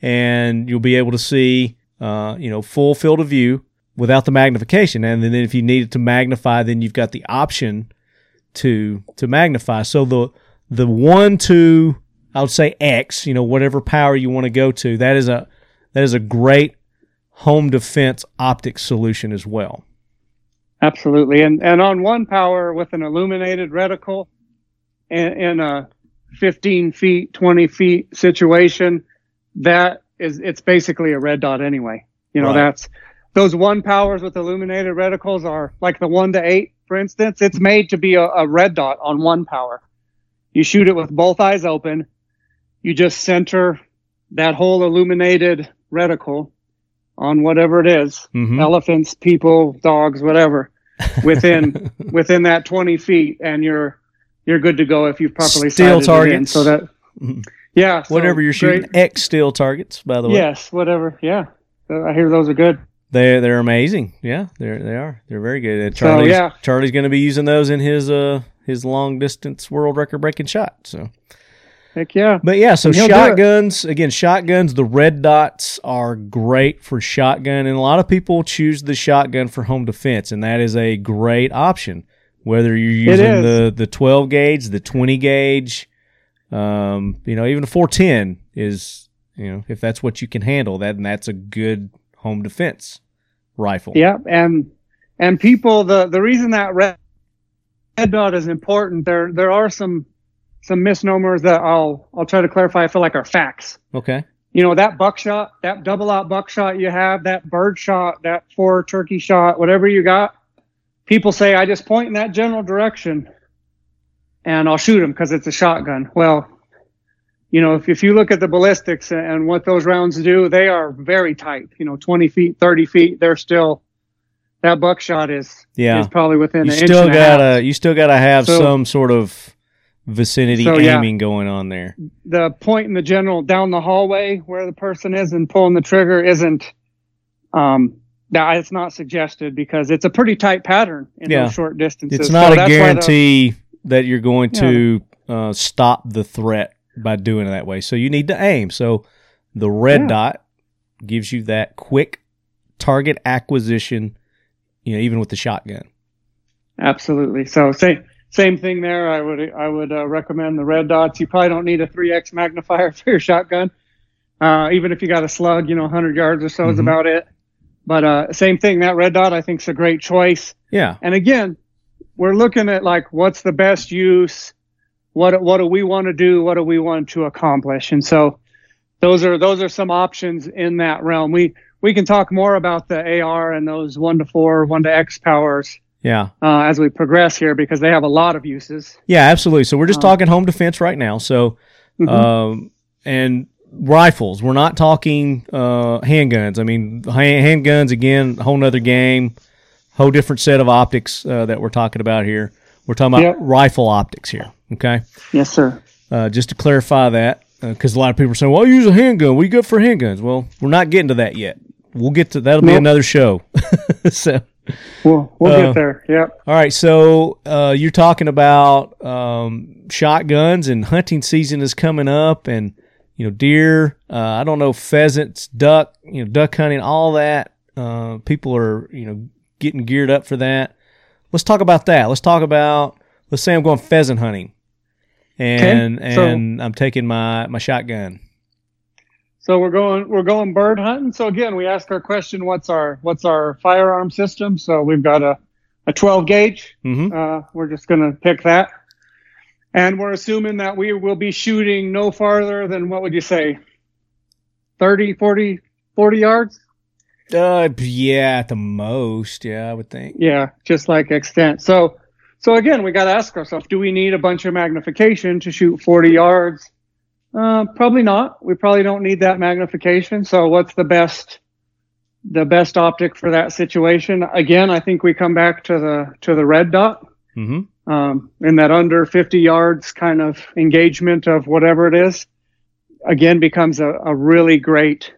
and you'll be able to see, uh, you know, full field of view without the magnification. And then if you needed to magnify, then you've got the option to to magnify. So the the one to I would say X, you know, whatever power you want to go to, that is a That is a great home defense optic solution as well. Absolutely. And and on one power with an illuminated reticle in, in a fifteen feet, twenty feet situation, that is, it's basically a red dot anyway. You know, right. that's those one powers with illuminated reticles are like the one to eight, for instance. It's made to be a, a red dot on one power. You shoot it with both eyes open. You just center that whole illuminated reticle on whatever it is, mm-hmm. elephants, people, dogs, whatever, within within that twenty feet, and you're you're good to go if you've properly steel targets. So that mm-hmm. yeah, so whatever you're shooting, great. X steel targets. By the way, yes, whatever. Yeah, I hear those are good. They they're amazing. Yeah, they they are. They're very good. And Charlie's so, yeah. Charlie's going to be using those in his uh his long distance world record breaking shot. So. Heck yeah. But yeah, so shotguns, again, shotguns, the red dots are great for shotgun, and a lot of people choose the shotgun for home defense, and that is a great option, whether you're using the, the twelve gauge, the twenty gauge, um, you know, even a four ten is, you know, if that's what you can handle, that and that's a good home defense rifle. Yeah, and and people, the, the reason that red head nod is important. There there are some some misnomers that I'll I'll try to clarify. I feel like are facts. Okay. You know, that buckshot, that double out buckshot you have, that bird shot, that four turkey shot, whatever you got. People say, I just point in that general direction and I'll shoot them because it's a shotgun. Well, you know, if, if you look at the ballistics and what those rounds do, they are very tight, you know, twenty feet, thirty feet. They're still, that buckshot is, yeah. is probably within you an still inch gotta, and a half. You still got to have so, some sort of vicinity so, aiming yeah, going on there. The point in the general down the hallway where the person is and pulling the trigger isn't, um, that it's not suggested because it's a pretty tight pattern in yeah. those short distances. It's not so a guarantee the, that you're going to yeah. uh, stop the threat by doing it that way. So you need to aim. So the red yeah. dot gives you that quick target acquisition, you know, even with the shotgun. Absolutely. So same same thing there. I would I would uh, recommend the red dots. You probably don't need a three X magnifier for your shotgun. Uh, even if you got a slug, you know, one hundred yards or so mm-hmm. is about it. But uh, same thing, that red dot I think is a great choice. Yeah. And again, we're looking at like what's the best use, what what do we want to do, what do we want to accomplish, and so those are those are some options in that realm. We we can talk more about the A R and those one to four, one to X powers. Yeah. Uh, as we progress here, because they have a lot of uses. Yeah, absolutely. So we're just um, talking home defense right now. So, mm-hmm. um, and. Rifles. We're not talking uh, handguns. I mean, hand, handguns, again, a whole nother game, whole different set of optics uh, that we're talking about here. We're talking about yep. rifle optics here, okay? Yes, sir. Uh, just to clarify that, because uh, a lot of people are saying, well, I use a handgun. What are you good for handguns? Well, we're not getting to that yet. We'll get to That'll nope. be another show. so We'll, we'll uh, get there, yep. All right, so uh, you're talking about um, shotguns, and hunting season is coming up, and you know, deer, uh, I don't know, pheasants, duck, you know, duck hunting, all that. Uh, people are, you know, getting geared up for that. Let's talk about that. Let's talk about, let's say I'm going pheasant hunting and, okay. and so, I'm taking my, my shotgun. So we're going, we're going bird hunting. So again, we ask our question, what's our, what's our firearm system? So we've got a, a twelve gauge. Mm-hmm. Uh, we're just going to pick that. And we're assuming that we will be shooting no farther than, what would you say, thirty, forty, forty yards? Uh, yeah, at the most, yeah, I would think. Yeah, just like extent. So so again, we got to ask ourselves, do we need a bunch of magnification to shoot forty yards? Uh, probably not. We probably don't need that magnification. So what's the best the best optic for that situation? Again, I think we come back to the to the red dot. Mm-hmm. Um, and that under fifty yards kind of engagement of whatever it is, again, becomes a, a really great.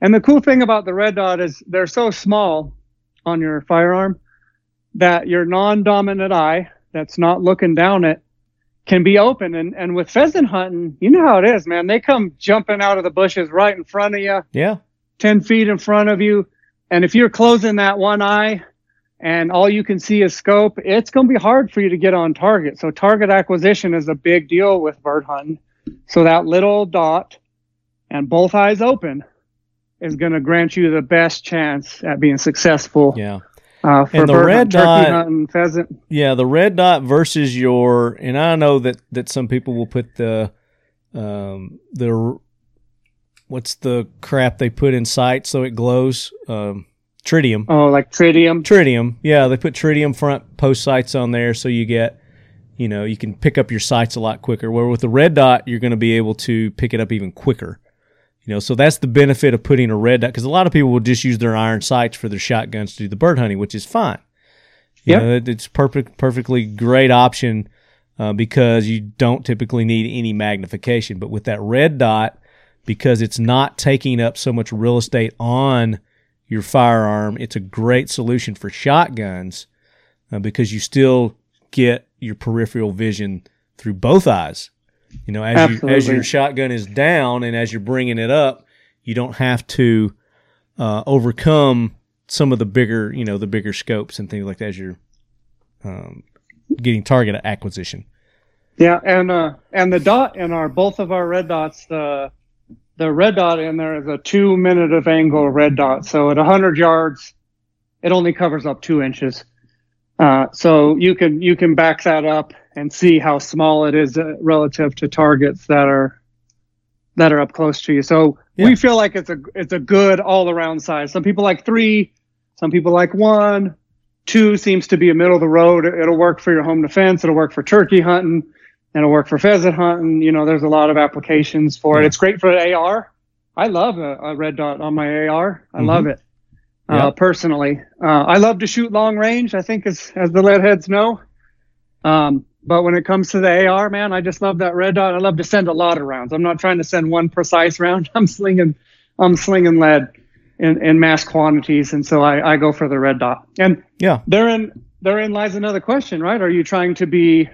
And the cool thing about the red dot is they're so small on your firearm that your non-dominant eye that's not looking down it can be open. And, and with pheasant hunting, you know how it is, man. They come jumping out of the bushes right in front of you. Yeah. ten feet in front of you. And if you're closing that one eye, and all you can see is scope, it's going to be hard for you to get on target. So target acquisition is a big deal with bird hunting. So that little dot and both eyes open is going to grant you the best chance at being successful. Yeah. Uh, for and the bird red hunting, dot, turkey hunting, pheasant. Yeah, the red dot versus your, and I know that, that some people will put the, um, the, what's the crap they put in sight so it glows? Um, Tritium. Oh, like tritium? Tritium. Yeah, they put tritium front post sights on there so you get, you know, you can pick up your sights a lot quicker. Where with the red dot, you're going to be able to pick it up even quicker. You know, so that's the benefit of putting a red dot, because a lot of people will just use their iron sights for their shotguns to do the bird hunting, which is fine. Yeah. It's perfect, perfectly great option uh, because you don't typically need any magnification. But with that red dot, because it's not taking up so much real estate on your firearm, it's a great solution for shotguns uh, because you still get your peripheral vision through both eyes. You know, as you, as your shotgun is down and as you're bringing it up, you don't have to uh, overcome some of the bigger, you know, the bigger scopes and things like that as you're um, getting target acquisition. Yeah, and uh, and the dot in our both of our red dots, the uh, the red dot in there is a two minute of angle red dot. So at one hundred yards, it only covers up two inches. Uh, so you can you can back that up and see how small it is uh, relative to targets that are that are up close to you. So yeah. we feel like it's a it's a good all around size. Some people like three, some people like one. Two seems to be a middle of the road. It'll work for your home defense. It'll work for turkey hunting. It'll work for pheasant hunting. You know, there's a lot of applications for yeah. it. It's great for A R. I love a, a red dot on my A R. I mm-hmm. love it yeah. uh, personally. Uh, I love to shoot long range, I think, as, as the lead heads know. Um, but when it comes to the A R, man, I just love that red dot. I love to send a lot of rounds. I'm not trying to send one precise round. I'm slinging, I'm slinging lead in, in mass quantities. And so I, I go for the red dot. And yeah, therein, therein lies another question, right? Are you trying to be...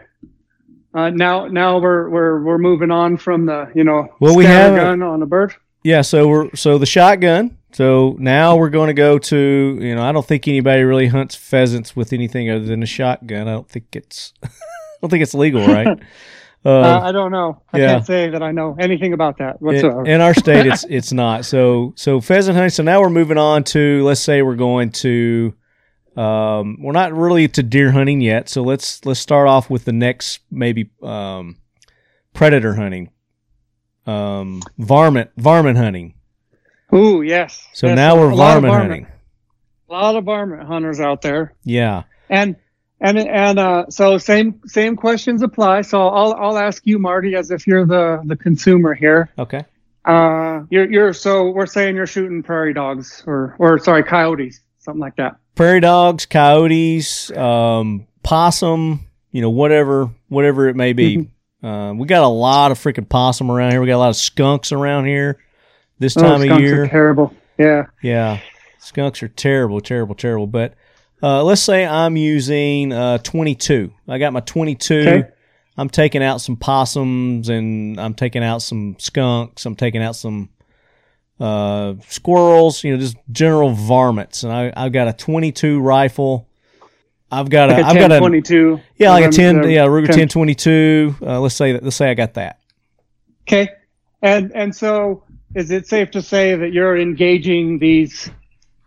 Uh, now, now we're we're we're moving on from the you know well, we have gun a, on a bird. Yeah, so we're so the shotgun. So now we're going to go to you know I don't think anybody really hunts pheasants with anything other than a shotgun. I don't think it's I don't think it's legal, right? uh, uh, I don't know. I yeah. can't say that I know anything about that whatsoever. In, in our state, it's it's not. So so pheasant hunting. So now we're moving on to let's say we're going to. Um, we're not really to deer hunting yet, so let's let's start off with the next maybe um, predator hunting, um, varmint varmint hunting. Ooh, yes. So yes. now we're varmint, varmint hunting. A lot of varmint hunters out there. Yeah. And and and uh, so same same questions apply. So I'll I'll ask you, Marty, as if you're the, the consumer here. Okay. Uh, you're you're so we're saying you're shooting prairie dogs or or sorry coyotes, something like that. Prairie dogs, coyotes, um, possum, you know, whatever, whatever it may be. Mm-hmm. Uh, we got a lot of freaking possum around here. We got a lot of skunks around here this time oh, of year. Skunks are terrible. Yeah. Yeah. Skunks are terrible, terrible, terrible. But uh, let's say I'm using uh, twenty-two. I got my twenty-two. Okay. I'm taking out some possums and I'm taking out some skunks. I'm taking out some Uh, squirrels, you know, just general varmints. And I, I've got a twenty-two rifle. I've got like a, a I've got a twenty-two. Yeah, like a ten. Yeah, Ruger ten twenty-two. Uh, let's say that. Let's say I got that. Okay, and and so is it safe to say that you're engaging these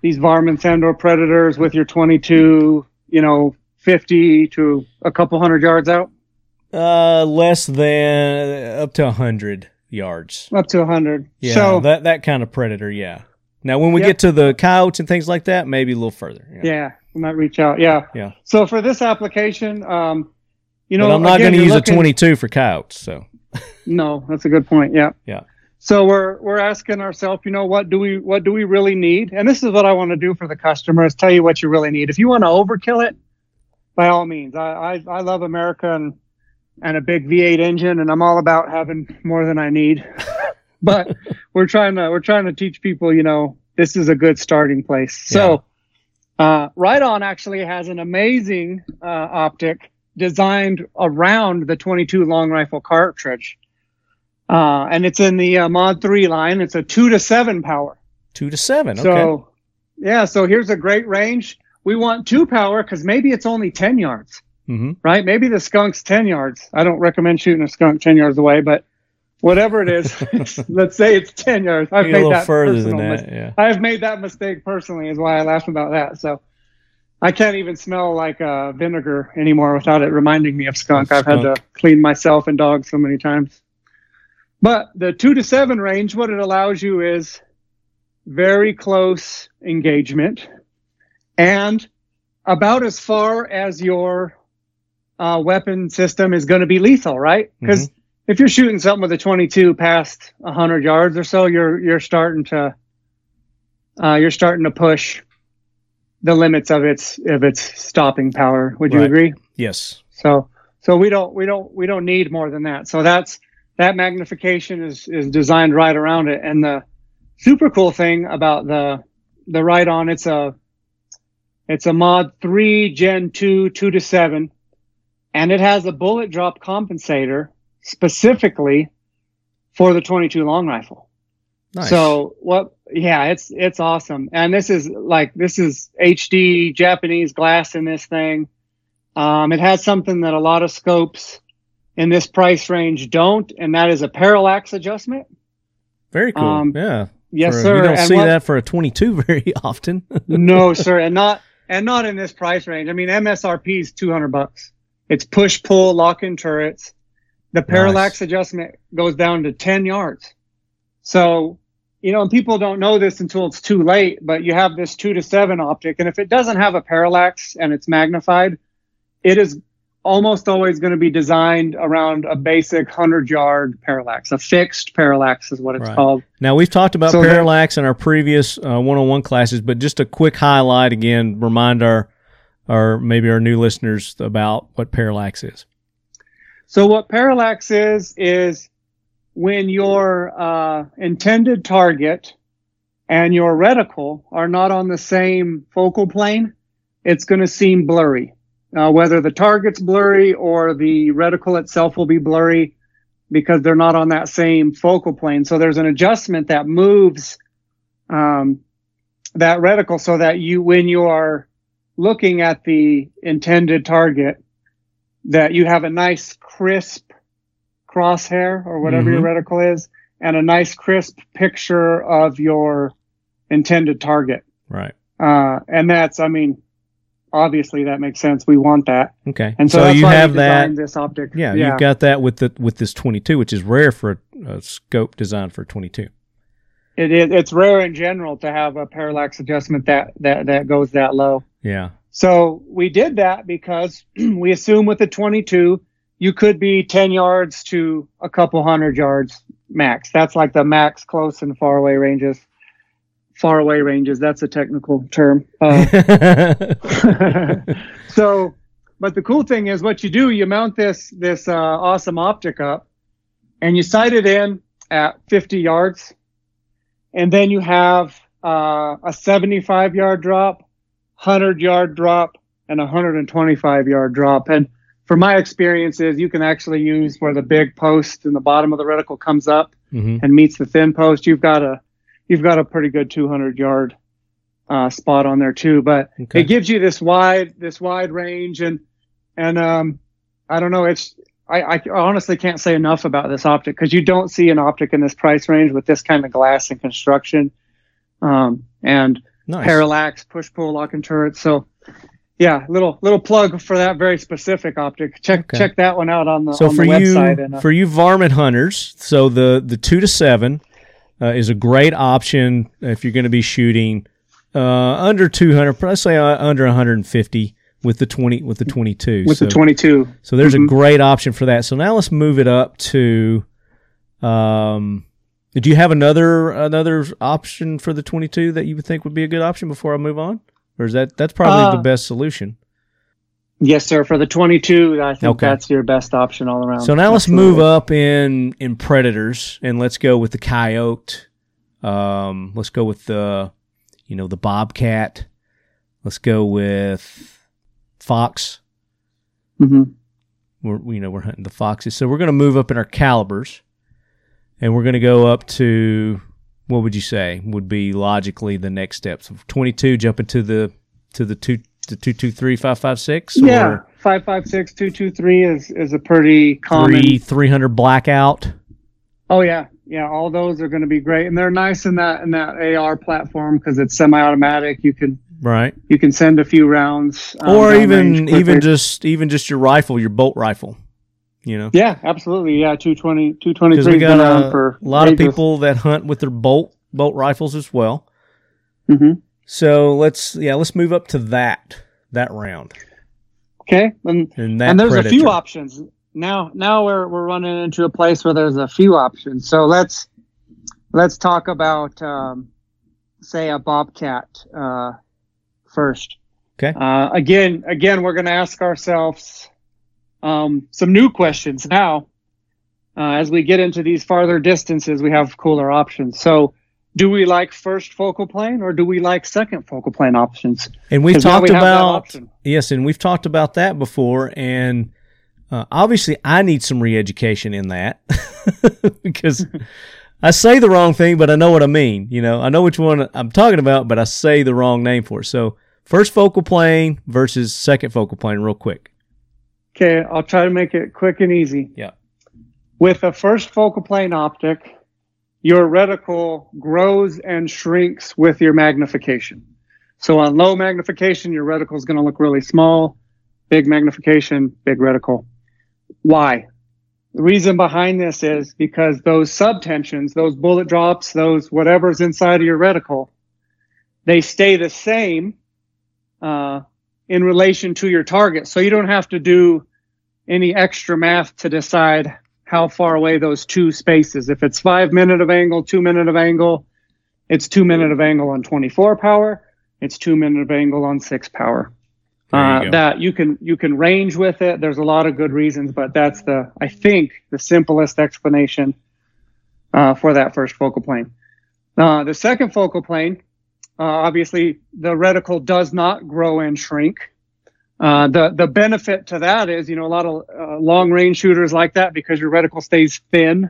these varmints and or predators with your twenty-two? You know, fifty to a couple hundred yards out. Uh, less than up to a hundred. Yards up to one hundred. Yeah, so that that kind of predator. Yeah. Now when we yep. get to the coyotes and things like that, maybe a little further. Yeah, yeah, we might reach out. Yeah, yeah. So for this application, um you know, but I'm not going to use looking, a twenty-two for coyotes. So no, that's a good point. Yeah, yeah. So we're we're asking ourselves, you know, what do we what do we really need? And this is what I want to do for the customer is tell you what you really need. If you want to overkill it, by all means. I I, I love America and. and a big V eight engine, and I'm all about having more than I need. But we're trying to we're trying to teach people, you know, this is a good starting place. Yeah. So uh, Riton actually has an amazing uh, optic designed around the twenty-two long rifle cartridge, uh, and it's in the uh, Mod three line. It's a two to seven power. Two to seven. So, okay. Yeah. So here's a great range. We want two power because maybe it's only ten yards. Mm-hmm. Right? Maybe the skunk's ten yards. I don't recommend shooting a skunk ten yards away, but whatever it is, let's say it's ten yards. I've made that further than that. Yeah. I've made that mistake personally, is why I laugh about that. So I can't even smell like uh, vinegar anymore without it reminding me of skunk. I've skunk. had to clean myself and dogs so many times. But the two to seven range, what it allows you is very close engagement and about as far as your Uh, weapon system is going to be lethal, right? Because mm-hmm. if you're shooting something with a twenty-two past one hundred yards or so, you're you're starting to uh, you're starting to push the limits of its of its stopping power. Would right. you agree? Yes. So so we don't we don't we don't need more than that. So that's that magnification is is designed right around it. And the super cool thing about the the Riton, it's a it's a Mod three Gen two two to seven. And it has a bullet drop compensator specifically for the twenty-two long rifle. Nice. So what? Yeah, it's it's awesome. And this is like this is H D Japanese glass in this thing. Um, it has something that a lot of scopes in this price range don't, and that is a parallax adjustment. Very cool. Um, yeah. Yes, a, sir. You don't and see what, that for a twenty-two very often. No, sir, and not. and not in this price range. I mean, M S R P is two hundred bucks. It's push, pull, lock in turrets. The parallax nice. adjustment goes down to ten yards. So, you know, and people don't know this until it's too late, but you have this two to seven optic. And if it doesn't have a parallax and it's magnified, it is almost always going to be designed around a basic hundred-yard parallax. A fixed parallax is what it's right. called. Now, we've talked about so parallax that, in our previous uh, one oh one classes, but just a quick highlight again, remind our, our maybe our new listeners about what parallax is. So what parallax is, is when your uh, intended target and your reticle are not on the same focal plane, it's going to seem blurry. Uh, whether the target's blurry or the reticle itself will be blurry because they're not on that same focal plane. So there's an adjustment that moves um, that reticle so that you, when you are looking at the intended target, that you have a nice crisp crosshair or whatever mm-hmm. your reticle is and a nice crisp picture of your intended target. Right. Uh, and that's, I mean, obviously that makes sense. We want that. Okay. And so, so that's you why have we designed that this optic. Yeah, yeah, you've got that with the with this twenty-two, which is rare for a, a scope designed for twenty-two. It is. It's rare in general to have a parallax adjustment that that that goes that low. Yeah. So we did that because we assume with a twenty-two, you could be ten yards to a couple hundred yards max. That's like the max close and far away ranges. Far away ranges, that's a technical term. Uh, so, but the cool thing is what you do, you mount this this uh, awesome optic up and you sight it in at fifty yards. And then you have uh, a seventy-five yard drop, hundred yard drop, and a one hundred twenty-five yard drop. And from my experiences, you can actually use where the big post in the bottom of the reticle comes up mm-hmm. and meets the thin post. You've got a you've got a pretty good two hundred yard uh, spot on there too. But okay. it gives you this wide this wide range, and and um, I don't know. It's I, I honestly can't say enough about this optic because you don't see an optic in this price range with this kind of glass and construction. Um, and Nice. Parallax, push, pull, lock, and turret. So, yeah, little little plug for that very specific optic. Check okay. check that one out on the, so on for the website. You, and, uh, for you varmint hunters, so the, the two to seven uh, is a great option if you're going to be shooting uh, under two hundred, let's say uh, under one hundred fifty with the twenty with the twenty-two. With so, the twenty-two. So there's mm-hmm. a great option for that. So now let's move it up to. Um, Did you have another another option for the twenty-two that you would think would be a good option before I move on? Or is that that's probably uh, the best solution? Yes, sir. For the twenty-two, I think okay. that's your best option all around. So now Absolutely. Let's move up in in predators and let's go with the coyote. Um, let's go with the you know the bobcat. Let's go with fox. Mm-hmm. We're you know we're hunting the foxes, so we're going to move up in our calibers. And we're going to go up to, what would you say, would be logically the next steps? twenty-two, jumping to the to the two the two two three five five six. Yeah, five five six two two three is is a pretty common three three hundred blackout. Oh yeah, yeah. All those are going to be great, and they're nice in that in that A R platform because it's semi-automatic. You can right. You can send a few rounds, um, or even even just even just your rifle, your bolt rifle. You know? Yeah, absolutely. Yeah, two twenty, two twenty-three. Because we got a lot ages. Of people that hunt with their bolt bolt rifles as well. Mm-hmm. So let's yeah let's move up to that that round. Okay, and and, and there's predator. A few options now. Now we're we're running into a place where there's a few options. So let's let's talk about um, say a bobcat uh, first. Okay. Uh, again, again, we're going to ask ourselves. Um, some new questions now. Uh, as we get into these farther distances, we have cooler options. So, do we like first focal plane or do we like second focal plane options? And we've talked we about yes, and we've talked about that before. And uh, obviously, I need some re-education in that because I say the wrong thing, but I know what I mean. You know, I know which one I'm talking about, but I say the wrong name for it. So, first focal plane versus second focal plane, real quick. Okay, I'll try to make it quick and easy. Yeah. With a first focal plane optic, your reticle grows and shrinks with your magnification. So on low magnification, your reticle is going to look really small. Big magnification, big reticle. Why? The reason behind this is because those subtensions, those bullet drops, those whatever's inside of your reticle, they stay the same uh, in relation to your target. So you don't have to do any extra math to decide how far away those two spaces. If it's five minute of angle, two minute of angle, it's two minute of angle on twenty-four power. It's two minute of angle on six power. Uh, you that you can you can range with it. There's a lot of good reasons, but that's the I think the simplest explanation uh, for that first focal plane. Uh, the second focal plane, uh, obviously, the reticle does not grow and shrink. Uh, the the benefit to that is you know a lot of uh, long range shooters like that because your reticle stays thin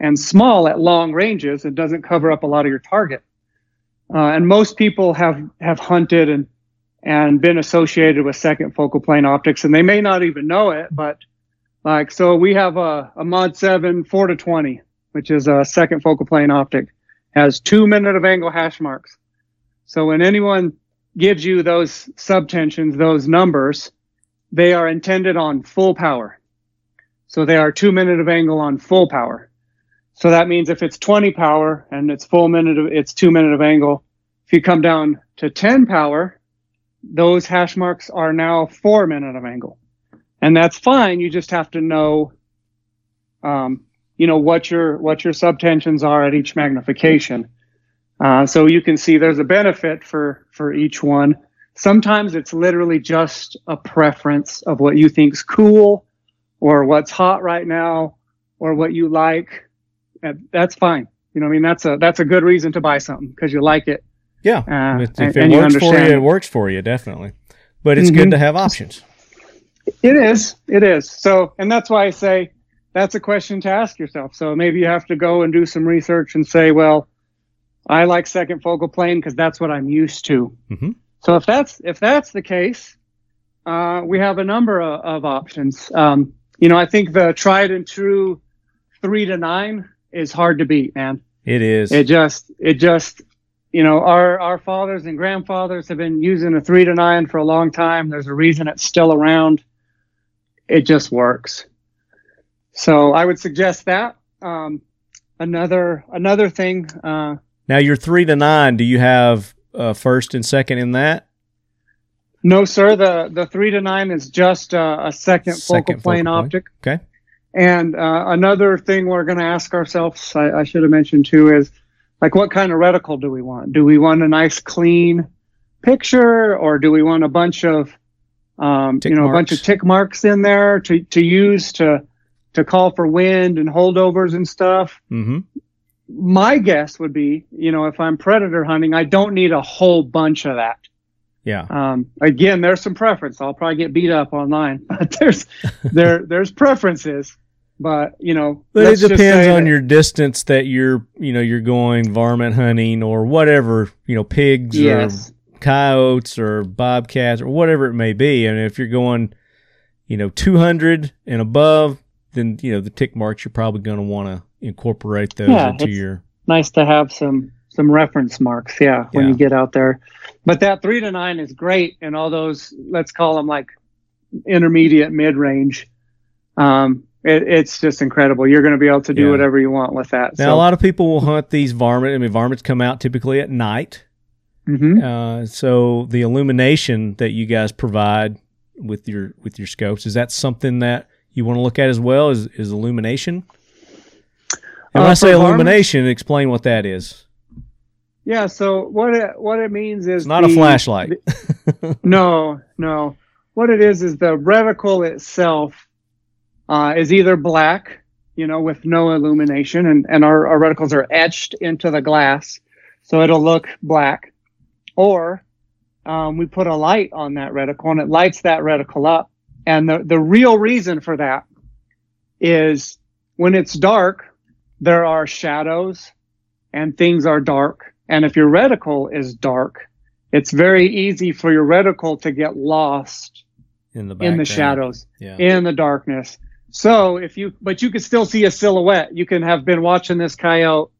and small at long ranges and doesn't cover up a lot of your target. Uh, and most people have have hunted and. and been associated with second focal plane optics, and they may not even know it, but like, so we have a, a Mod seven four to twenty, which is a second focal plane optic, has two minute of angle hash marks. So when anyone gives you those subtensions, those numbers, they are intended on full power. So they are two minute of angle on full power. So that means if it's twenty power and it's full minute, of, it's two minute of angle. If you come down to ten power, those hash marks are now four minute of angle, and that's fine. You just have to know, um, you know, what your, what your subtensions are at each magnification. Uh, so you can see there's a benefit for, for each one. Sometimes it's literally just a preference of what you think's cool or what's hot right now or what you like. And that's fine. You know, I mean, that's a, that's a good reason to buy something because you like it. Yeah, uh, if it and, works and you for you, it works for you, definitely. But it's mm-hmm. good to have options. It is, it is. So, and that's why I say that's a question to ask yourself. So maybe you have to go and do some research and say, well, I like second focal plane because that's what I'm used to. Mm-hmm. So if that's if that's the case, uh, we have a number of, of options. Um, you know, I think the tried and true three to nine is hard to beat, man. It is. It just, it just. You know, our, our fathers and grandfathers have been using a three to nine for a long time. There's a reason it's still around. It just works. So I would suggest that. Um, another another thing. Uh, now, your three to nine, do you have uh, first and second in that? No, sir. The the three to nine is just uh, a second, second focal plane optic. Okay. And uh, another thing we're going to ask ourselves, I, I should have mentioned too, is, like, what kind of reticle do we want? Do we want a nice, clean picture, or do we want a bunch of, um, you know, marks. a bunch of tick marks in there to, to use to to call for wind and holdovers and stuff? Mm-hmm. My guess would be, you know, if I'm predator hunting, I don't need a whole bunch of that. Yeah. Um, again, there's some preference. I'll probably get beat up online, but there's there there's preferences. But, you know, but it depends on that, your distance that you're, you know, you're going varmint hunting or whatever, you know, pigs yes. or coyotes or bobcats or whatever it may be. And if you're going, you know, two hundred and above, then, you know, the tick marks, you're probably going to want to incorporate those yeah, into your. Nice to have some, some reference marks. Yeah, when yeah. you get out there. But that three to nine is great. And all those, let's call them like intermediate mid range, um, It, it's just incredible. You're going to be able to do yeah. whatever you want with that. Now, so. a lot of people will hunt these varmint. I mean, varmints come out typically at night. Mm-hmm. Uh, so the illumination that you guys provide with your with your scopes, is that something that you want to look at as well? Is is illumination? And uh, when I say illumination, varmints, explain what that is. Yeah. So what it, what it means is it's not the, a flashlight. the, no, no. What it is is the reticle itself. Uh, is either black, you know, with no illumination, and, and our, our reticles are etched into the glass, so it'll look black. Or um, we put a light on that reticle, and it lights that reticle up. And the, the real reason for that is when it's dark, there are shadows, and things are dark. And if your reticle is dark, it's very easy for your reticle to get lost in the, in the shadows, yeah. in the darkness. So if you, but you can still see a silhouette. You can have been watching this coyote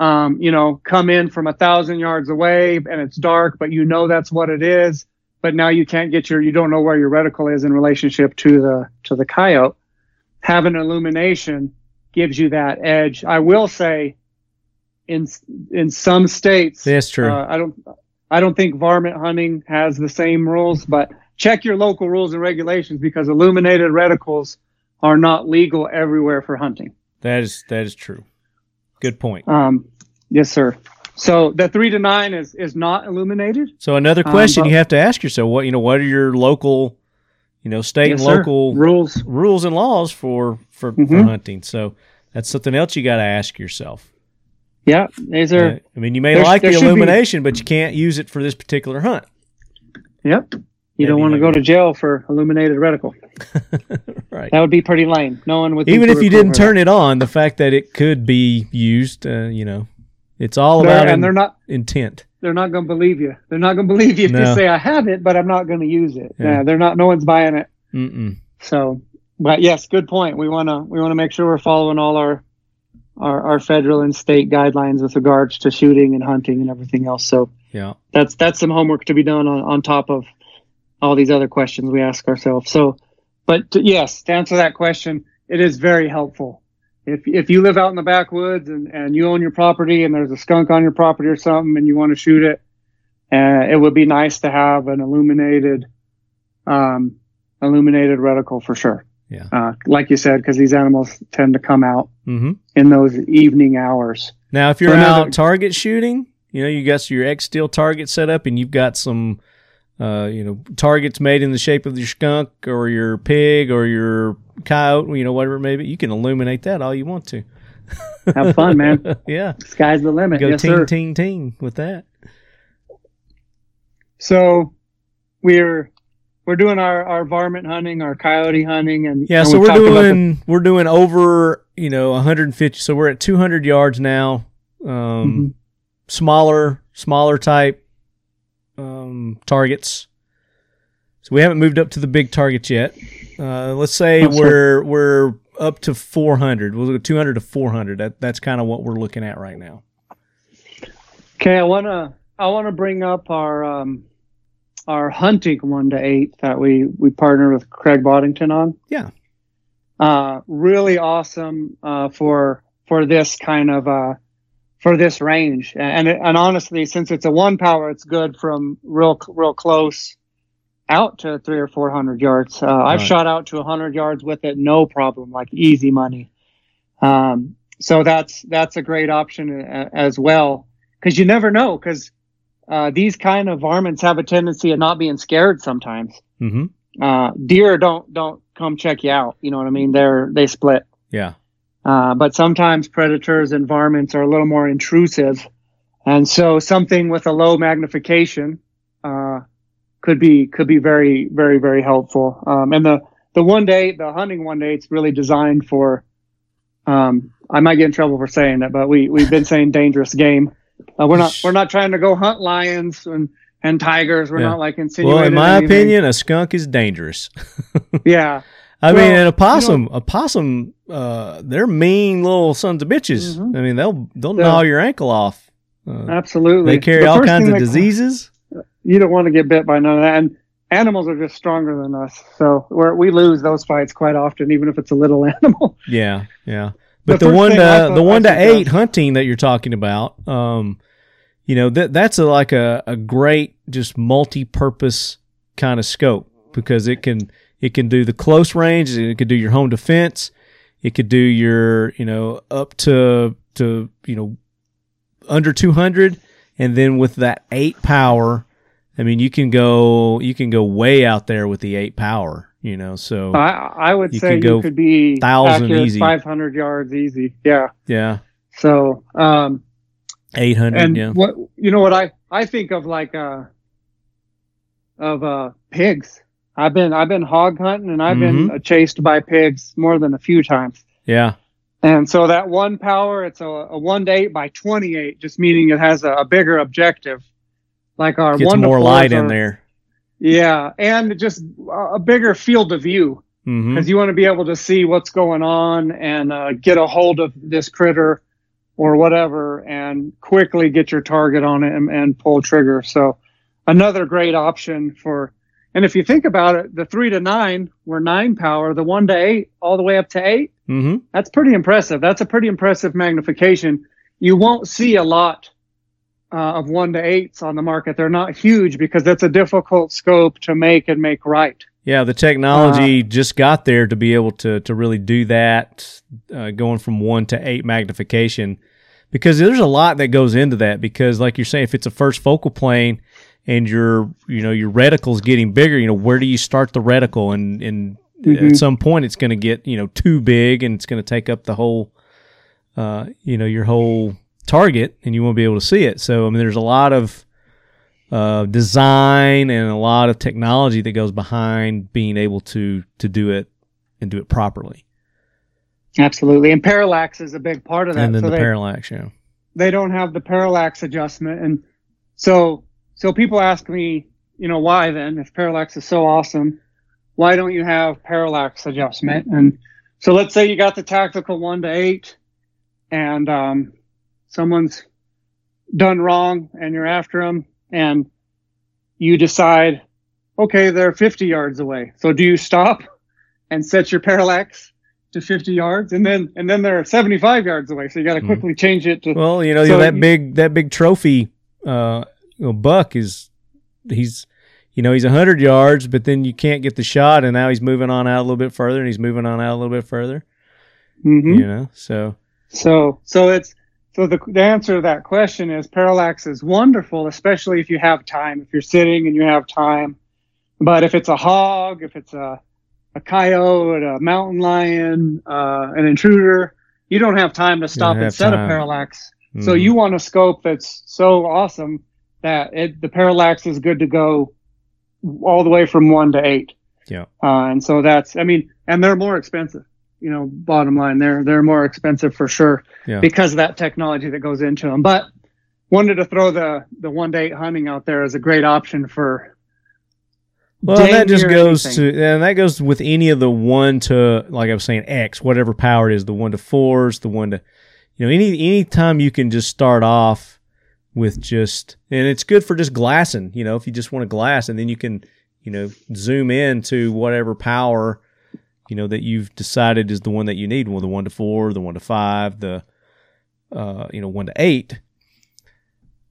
um, you know, come in from a thousand yards away and it's dark, but you know that's what it is. But now you can't get your, you don't know where your reticle is in relationship to the to the coyote. Having illumination gives you that edge. I will say, in in some states, that's true. Uh, I don't I don't think varmint hunting has the same rules, but check your local rules and regulations, because illuminated reticles are not legal everywhere for hunting. That is that is true. Good point. Um, yes, sir. So the three to nine is, is not illuminated. So another question um, but, you have to ask yourself: what you know, what are your local, you know, state yes, and local sir. rules, rules and laws for for, mm-hmm. for hunting? So that's something else you got to ask yourself. Yeah, these are. Uh, I mean, you may like the illumination, be. but you can't use it for this particular hunt. Yep. You That'd don't want to go to jail for illuminated reticle. Right. That would be pretty lame. No one would. Even if you didn't turn it on, the fact that it could be used, uh, you know, it's all they're, about and in, they're not, intent. They're not going to believe you. They're not going to believe you if no. you say, I have it, but I'm not going to use it. Yeah. Nah, they're not. No one's buying it. Mm-mm. So, but yes, good point. We want to we want to make sure we're following all our, our our federal and state guidelines with regards to shooting and hunting and everything else. So yeah, that's that's some homework to be done on, on top of all these other questions we ask ourselves. So, but to, yes, to answer that question, it is very helpful. If if you live out in the backwoods and, and you own your property and there's a skunk on your property or something and you want to shoot it, uh, it would be nice to have an illuminated, um, illuminated reticle for sure. Yeah. Uh, like you said, because these animals tend to come out mm-hmm. in those evening hours. Now, if you're another, out target shooting, you know, you got your X Steel target set up and you've got some, Uh, you know, targets made in the shape of your skunk or your pig or your coyote, you know, whatever it may be. You can illuminate that all you want to. Have fun, man. Yeah. Sky's the limit. Go yes, ting, sir. ting, ting with that. So we're we're doing our, our varmint hunting, our coyote hunting. and Yeah, and so we're doing the- we're doing over, you know, one hundred fifty. So we're at two hundred yards now. Um, mm-hmm. Smaller, smaller type. Um, targets. So we haven't moved up to the big targets yet. Uh, let's say oh, we're we're up to four hundred. We'll go two hundred to four hundred. That that's kind of what we're looking at right now. Okay, I wanna I wanna bring up our um, our hunting one to eight that we we partnered with Craig Boddington on. Yeah. Uh, really awesome uh, for for this kind of. Uh, For this range, and and honestly, since it's a one power, it's good from real real close out to three or four hundred yards. Uh, I've right. shot out to a hundred yards with it, no problem, like easy money. Um, so that's that's a great option as well, because you never know, because uh, these kind of varmints have a tendency of not being scared sometimes. Mm-hmm. Uh, deer don't don't come check you out. You know what I mean? They're they split. Yeah. Uh, but sometimes predators and varmints are a little more intrusive. And so something with a low magnification uh, could be could be very, very, very helpful. Um, and the, the one day, the hunting one day, it's really designed for, um, I might get in trouble for saying that, but we, we've been saying dangerous game. Uh, we're not we're not trying to go hunt lions and, and tigers. We're yeah. not like insinuating Well, in my anything. opinion, a skunk is dangerous. Yeah. I well, mean, an opossum, you know, opossum, uh, they're mean little sons of bitches. Mm-hmm. I mean, they'll, they'll yeah. gnaw your ankle off. Uh, Absolutely. They carry all kinds of diseases. You don't want to get bit by none of that. And animals are just stronger than us. So we're, we lose those fights quite often, even if it's a little animal. Yeah. Yeah. But the, the one, to, thought, the one to eight that. hunting that you're talking about, um, you know, that, that's a, like a, a great, just multi-purpose kind of scope, because it can, It can do the close range. It could do your home defense. It could do your, you know, up to, to you know, under two hundred. And then with that eight power, I mean, you can go, you can go way out there with the eight power, you know, so. I, I would you say you go could be thousand easy. five hundred yards easy. Yeah. Yeah. So. Um, eight hundred, and yeah. What, you know what I, I think of like, uh, of uh, pigs. I've been I've been hog hunting, and I've mm-hmm. been chased by pigs more than a few times. Yeah. And so that one power, it's a, a one to eight by twenty-eight, just meaning it has a, a bigger objective. Like our Gets one more light are, in there. Yeah, and just a bigger field of view, because mm-hmm. you want to be able to see what's going on and uh, get a hold of this critter or whatever and quickly get your target on it and, and pull trigger. So another great option for, and if you think about it, the three to nine were nine power, the one to eight, all the way up to eight. Mm-hmm. That's pretty impressive. That's a pretty impressive magnification. You won't see a lot uh, of one to eights on the market. They're not huge because that's a difficult scope to make and make right. Yeah, the technology uh, just got there to be able to to really do that, uh, going from one to eight magnification, because there's a lot that goes into that. Because like you're saying, if it's a first focal plane and your you know your reticle's getting bigger, you know where do you start the reticle? And and mm-hmm. at some point it's going to get you know too big, and it's going to take up the whole uh, you know your whole target, and you won't be able to see it. So I mean, there's a lot of Uh, design and a lot of technology that goes behind being able to to do it and do it properly. Absolutely, and parallax is a big part of that. And then so the they, parallax, yeah. They don't have the parallax adjustment, and so so people ask me, you know, why then if parallax is so awesome, why don't you have parallax adjustment? And so let's say you got the tactical one to eight, and um, someone's done wrong, and you're after them. And you decide, okay, they're fifty yards away. So do you stop and set your parallax to fifty yards, and then and then they're seventy-five yards away? So you got to quickly mm-hmm. change it to. Well, you know, so that you, big that big trophy uh, you know, buck is he's you know he's a hundred yards, but then you can't get the shot, and now he's moving on out a little bit further, and he's moving on out a little bit further. Mm-hmm. You know, so so so it's. So the, the answer to that question is parallax is wonderful, especially if you have time, if you're sitting and you have time. But if it's a hog, if it's a, a coyote, a mountain lion, uh, an intruder, you don't have time to stop and set time. A parallax. Mm-hmm. So you want a scope that's so awesome that it, the parallax is good to go all the way from one to eight. Yeah. Uh, and so that's, I mean, and they're more expensive. You know, bottom line, they're they're more expensive for sure yeah. because of that technology that goes into them. But wanted to throw the the one to eight hunting out there as a great option for. Well, that just goes anything. to, and that goes with any of the one to, like I was saying, X, whatever power it is, the one to fours, the one to, you know, any any time you can just start off with just, and it's good for just glassing. You know, if you just want to glass, and then you can, you know, zoom in to whatever power. You know, that you've decided is the one that you need. Well, the one to four, the one to five, the, uh, you know, one to eight,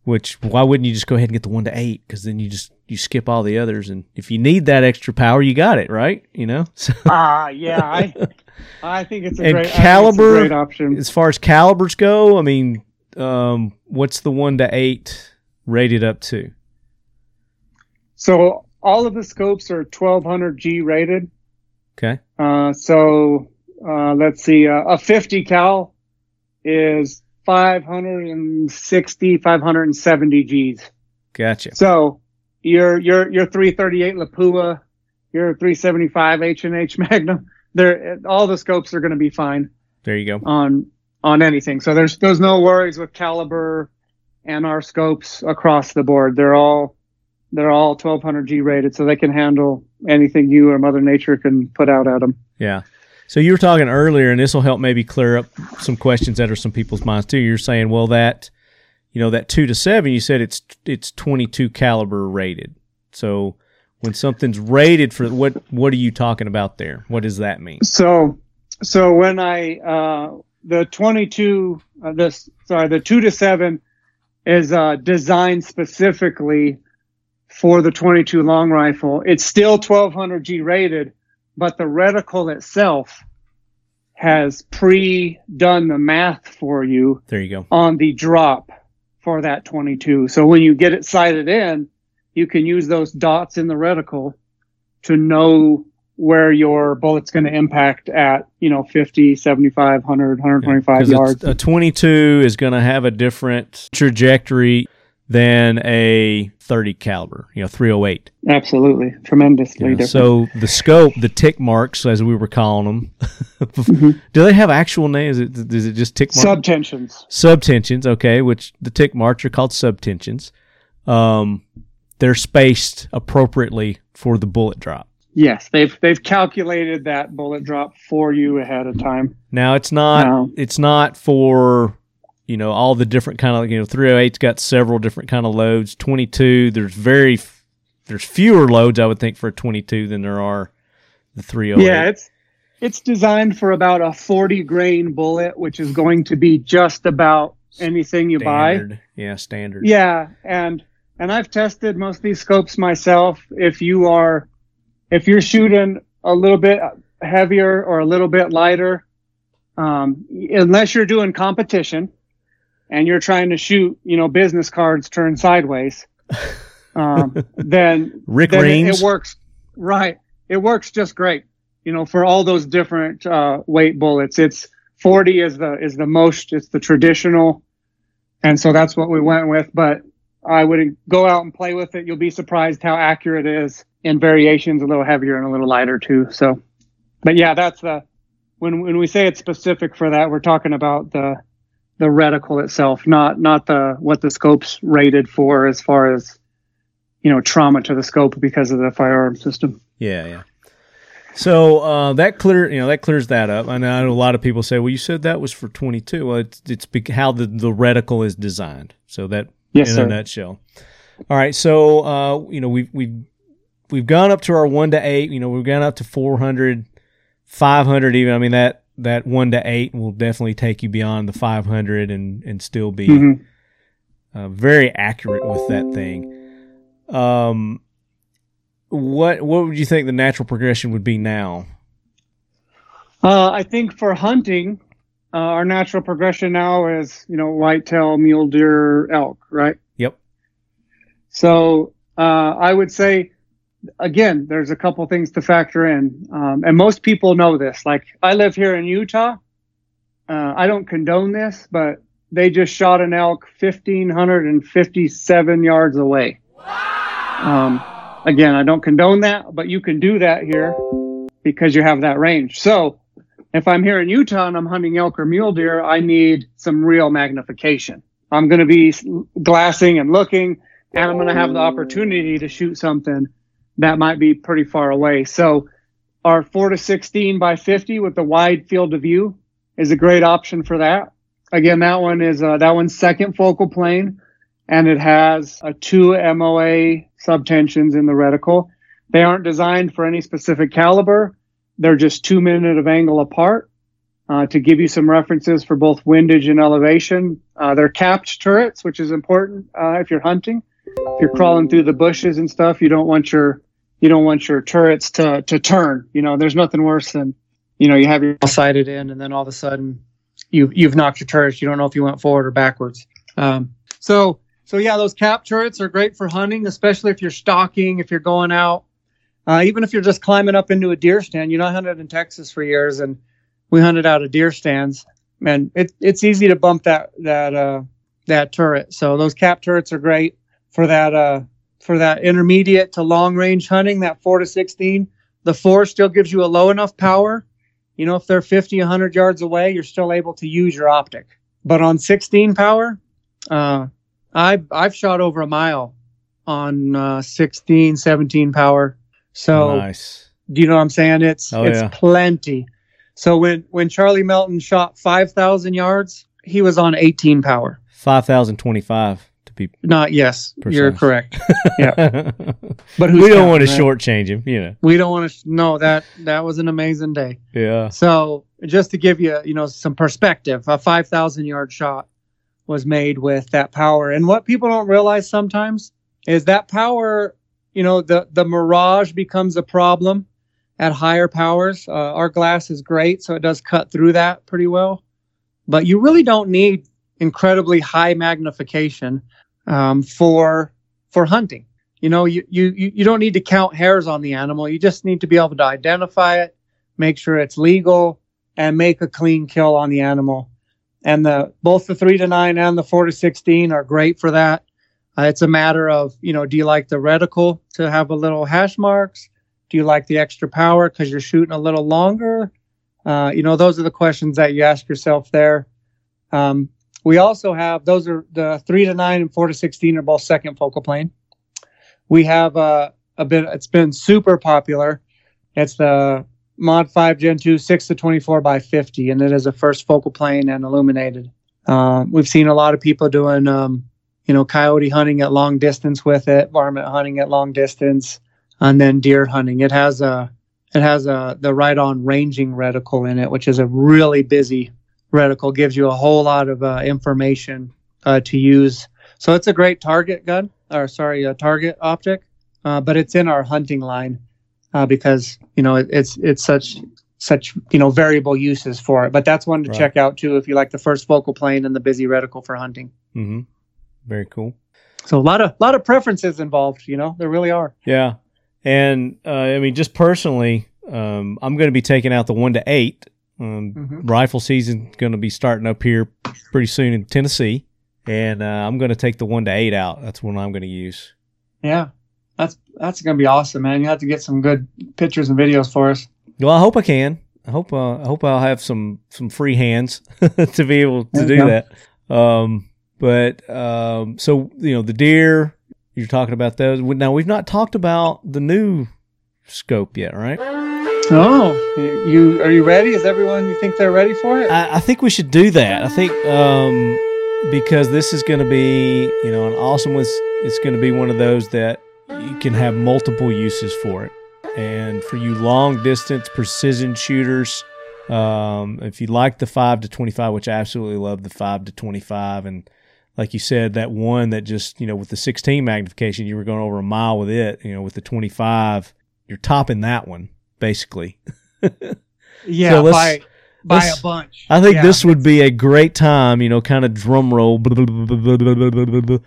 which why wouldn't you just go ahead and get the one to eight? Because then you just, you skip all the others. And if you need that extra power, you got it, right? You know? Ah, so. uh, yeah. I I think it's a, and great, caliber, I think it's a great option. As far as calibers go, I mean, um, what's the one to eight rated up to? So all of the scopes are twelve hundred G rated. Okay. Uh, so uh, let's see. Uh, a fifty cal is five sixty, five seventy G's. Gotcha. So your your your three thirty-eight Lapua, your three seventy-five H and H Magnum, they're all the scopes are going to be fine. There you go. On on anything. So there's there's no worries with caliber and our scopes across the board. They're all they're all twelve hundred G rated, so they can handle anything you or Mother Nature can put out at them. Yeah. So you were talking earlier, and this will help maybe clear up some questions that are some people's minds too. You're saying, well, that, you know, that two to seven, you said it's it's twenty-two caliber rated. So when something's rated for what, what are you talking about there? What does that mean? So, so when I uh, the twenty-two, uh, this sorry, the two to seven is uh, designed specifically for the twenty-two long rifle. It's still twelve hundred G rated, but the reticle itself has pre-done the math for you. There you go. On the drop for that twenty-two. So when you get it sighted in, you can use those dots in the reticle to know where your bullet's going to impact at, you know, fifty, seventy-five, one hundred, one twenty-five yeah, yards. A twenty-two is going to have a different trajectory than a thirty caliber, you know, three oh eight. Absolutely. Tremendously yeah, different. So the scope, the tick marks, as we were calling them, mm-hmm. do they have actual names? Is it, is it just tick marks? Subtensions. Subtensions, okay, which the tick marks are called subtensions. Um, they're spaced appropriately for the bullet drop. Yes, they've they've calculated that bullet drop for you ahead of time. Now, it's not, no. it's not for... you know, all the different kind of, you know, three oh eight's got several different kind of loads. twenty-two, there's very, there's fewer loads, I would think, for a twenty-two than there are the three oh eight. Yeah, it's it's designed for about a forty grain bullet, which is going to be just about anything you standard. buy. Yeah, standard. Yeah, and and I've tested most of these scopes myself. If you are, if you're shooting a little bit heavier or a little bit lighter, um, unless you're doing competition and you're trying to shoot, you know, business cards turned sideways, um, then Rick then Reams. It, it works right. It works just great, you know, for all those different uh, weight bullets. It's forty is the is the most. It's the traditional, and so that's what we went with. But I would go out and play with it. You'll be surprised how accurate it is in variations, a little heavier and a little lighter too. So, but yeah, that's the when when we say it's specific for that, we're talking about the the reticle itself, not not the what the scope's rated for as far as, you know, trauma to the scope because of the firearm system. Yeah, yeah. So uh, that clear, you know, that clears that up. I know a lot of people say, "Well, you said that was for twenty-two." Well, it's it's how the, the reticle is designed. So that, yes, in sir. a nutshell. All right. So uh, you know, we've we've we've gone up to our one to eight. You know, we've gone up to four hundred, five hundred even. I mean that that one to eight will definitely take you beyond the five hundred and and still be mm-hmm. uh, very accurate with that thing. Um, what what would you think the natural progression would be now? Uh, I think for hunting, uh, our natural progression now is, you know, whitetail, mule deer, elk, right? Yep. So uh, I would say, again, there's a couple things to factor in, um, and most people know this. Like, I live here in Utah. Uh, I don't condone this, but they just shot an elk one thousand five hundred fifty-seven yards away. Um, again, I don't condone that, but you can do that here because you have that range. So if I'm here in Utah and I'm hunting elk or mule deer, I need some real magnification. I'm going to be glassing and looking, and I'm going to have the opportunity to shoot something that might be pretty far away. So our four to sixteen by fifty with the wide field of view is a great option for that. Again, that one is uh, that one's second focal plane, and it has a two M O A subtensions in the reticle. They aren't designed for any specific caliber. They're just two minute of angle apart uh, to give you some references for both windage and elevation. Uh, they're capped turrets, which is important uh, if you're hunting. If you're crawling through the bushes and stuff, you don't want your you don't want your turrets to to turn. You know, there's nothing worse than, you know, you have your sighted in and then all of a sudden you you've knocked your turrets. You don't know if you went forward or backwards. Um, so So yeah, those cap turrets are great for hunting, especially if you're stalking, if you're going out, uh, even if you're just climbing up into a deer stand. You know, I hunted in Texas for years, and we hunted out of deer stands, and it, it's easy to bump that that uh, that turret. So those cap turrets are great for that uh, for that intermediate to long range hunting, that four to sixteen. The four still gives you a low enough power. You know, if they're fifty, one hundred yards away, you're still able to use your optic. But on sixteen power, uh, I've, I've shot over a mile on uh, sixteen, seventeen power. So nice. Do you know what I'm saying? It's oh, it's yeah. plenty. So when, when Charlie Melton shot five thousand yards, he was on eighteen power. five thousand twenty-five to be Not, yes, precise. You're correct. Yeah. But who's we don't counting, want to right? shortchange him, you know. We don't want to, no, that, that was an amazing day. Yeah. So just to give you, you know, some perspective, a five thousand yard shot was made with that power. And what people don't realize sometimes is that power, you know, the, the mirage becomes a problem at higher powers. Uh, our glass is great, so it does cut through that pretty well. But you really don't need incredibly high magnification um, for for hunting. You know, you, you, you don't need to count hairs on the animal. You just need to be able to identify it, make sure it's legal, and make a clean kill on the animal. And the both the three to nine and the four to sixteen are great for that. Uh, it's a matter of, you know, do you like the reticle to have a little hash marks? Do you like the extra power because you're shooting a little longer? Uh, you know, those are the questions that you ask yourself there. Um, we also have those are the three to nine and four to sixteen are both second focal plane. We have uh, a bit. It's been super popular. It's the Mod five Gen two six to twenty-four by fifty, and it is a first focal plane and illuminated. Uh, we've seen a lot of people doing, um, you know, coyote hunting at long distance with it, varmint hunting at long distance, and then deer hunting. It has a, it has a, the Riton ranging reticle in it, which is a really busy reticle, gives you a whole lot of uh, information uh, to use. So it's a great target gun, or sorry, a target optic, uh, but it's in our hunting line uh, because, you know, it, it's, it's such, such, you know, variable uses for it. But that's one to right. check out too, if you like the first focal plane and the busy reticle for hunting. Mm-hmm. Very cool. So a lot of, lot of preferences involved, you know, there really are. Yeah. And, uh, I mean, just personally, um, I'm going to be taking out the one to eight. Um, mm-hmm. Rifle season going to be starting up here pretty soon in Tennessee. And uh, I'm going to take the one to eight out. That's one I'm going to use. Yeah. That's, that's going to be awesome, man. You have to get some good pictures and videos for us. Well, I hope I can. I hope, uh, I hope I'll have some, some free hands to be able to do yeah. that. Um, but, um, so, you know, the deer, you're talking about those. Now, we've not talked about the new scope yet, right? Oh, you, you are you ready? Is everyone, you think they're ready for it? I, I think we should do that. I think, um, because this is going to be, you know, an awesome one. It's, it's going to be one of those that you can have multiple uses for it. And for you long distance precision shooters, um, if you like the five to twenty-five, which I absolutely love the five to twenty-five. And like you said, that one that just, you know, with the sixteen magnification, you were going over a mile with it, you know, with the twenty-five, you're topping that one basically. Yeah. So let's, by, by let's, a bunch. I think yeah. this would be a great time, you know, kind of drum roll. Blah, blah, blah, blah, blah, blah, blah, blah.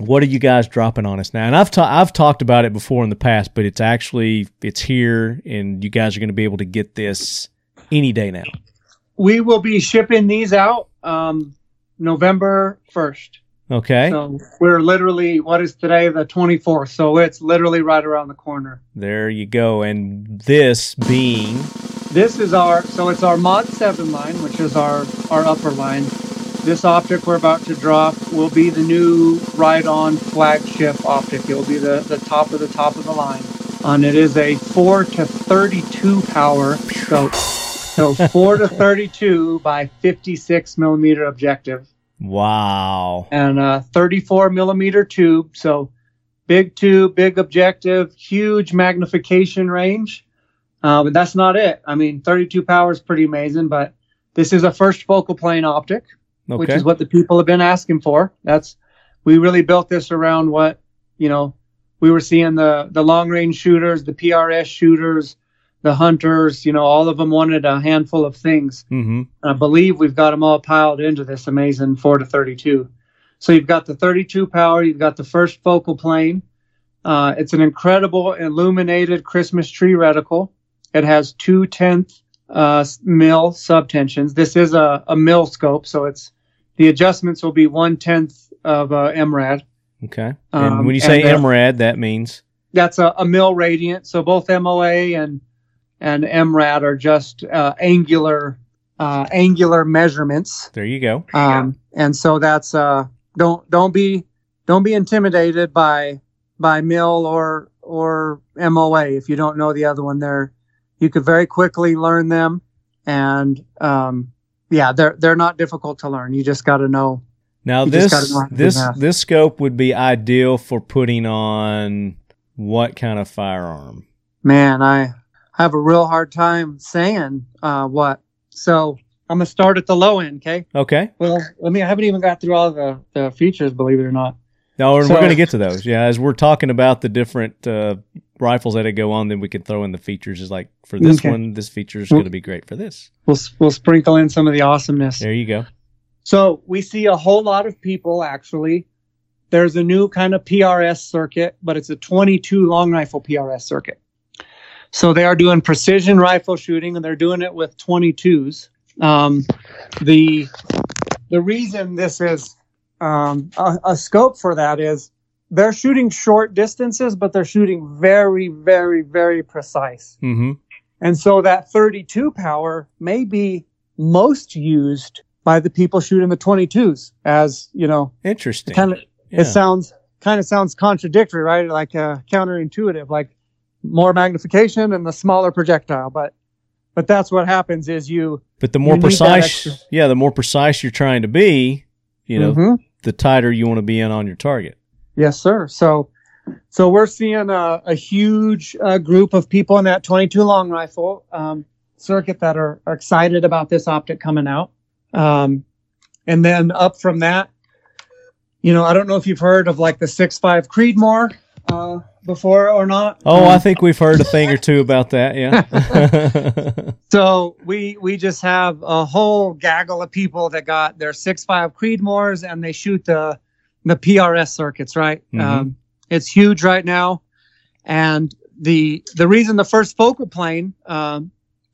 What are you guys dropping on us now? And I've ta- I've talked about it before in the past, but it's actually, it's here, and you guys are going to be able to get this any day now. We will be shipping these out um, November first. Okay. So we're literally, what is today, the twenty-fourth, so it's literally right around the corner. There you go. And this being? This is our, so it's our Mod seven line, which is our, our upper line. This optic we're about to drop will be the new Riton flagship optic. It will be the, the top of the top of the line. And it is a four to thirty-two power scope. So four to thirty-two by fifty-six millimeter objective. Wow. And a thirty-four millimeter tube. So big tube, big objective, huge magnification range. Uh, but that's not it. I mean, thirty-two power is pretty amazing, but this is a first focal plane optic. Okay. Which is what the people have been asking for. That's, we really built this around what, you know, we were seeing the, the long range shooters, the P R S shooters, the hunters, you know, all of them wanted a handful of things. Mm-hmm. I believe we've got them all piled into this amazing four to thirty-two. So you've got the thirty-two power, you've got the first focal plane. Uh, it's an incredible illuminated Christmas tree reticle. It has two tenth uh mil subtensions. This is a, a mil scope, so it's, the adjustments will be one tenth of uh, M RAD. Okay. And um, when you say and, uh, M RAD, that means that's a, a mil radiant. So both M O A and and M RAD are just uh, angular uh, angular measurements. There you go. Um, yeah. And so that's uh don't don't be don't be intimidated by by mil or or M O A if you don't know the other one. They're You could very quickly learn them, and um, yeah, they're they're not difficult to learn. You just got to know. Now this know this this scope would be ideal for putting on what kind of firearm? Man, I have a real hard time saying uh, what. So I'm gonna start at the low end, okay? Okay. Well, let me. I haven't even got through all the, the features, believe it or not. No, and so, we're gonna get to those. Yeah, as we're talking about the different. Uh, rifles that go on, then we can throw in the features. Is like for this okay. one, this feature is going to be great for this. We'll we'll sprinkle in some of the awesomeness. There you go. So we see a whole lot of people actually. There's a new kind of P R S circuit, but it's a twenty-two long rifle P R S circuit. So they are doing precision rifle shooting, and they're doing it with twenty-twos. Um, the the reason this is um, a, a scope for that is. They're shooting short distances, but they're shooting very, very, very precise. Mm-hmm. And so that thirty-two power may be most used by the people shooting the twenty-twos as, you know. Interesting. Kind of, yeah. It sounds kind of sounds contradictory, right? Like uh, counterintuitive, like more magnification and the smaller projectile. But but that's what happens is you. But the more precise, yeah, the more precise you're trying to be, you know, mm-hmm. the tighter you want to be in on your target. Yes, sir. So, so we're seeing a, a huge uh, group of people in that twenty-two long rifle um, circuit that are, are excited about this optic coming out. Um, and then up from that, you know, I don't know if you've heard of like the six five Creedmoor uh, before or not. Oh, um, I think we've heard a thing or two about that. Yeah. So we we just have a whole gaggle of people that got their six five Creedmoors and they shoot the the P R S circuits, right? Mm-hmm. Um, it's huge right now, and the the reason the first focal plane um,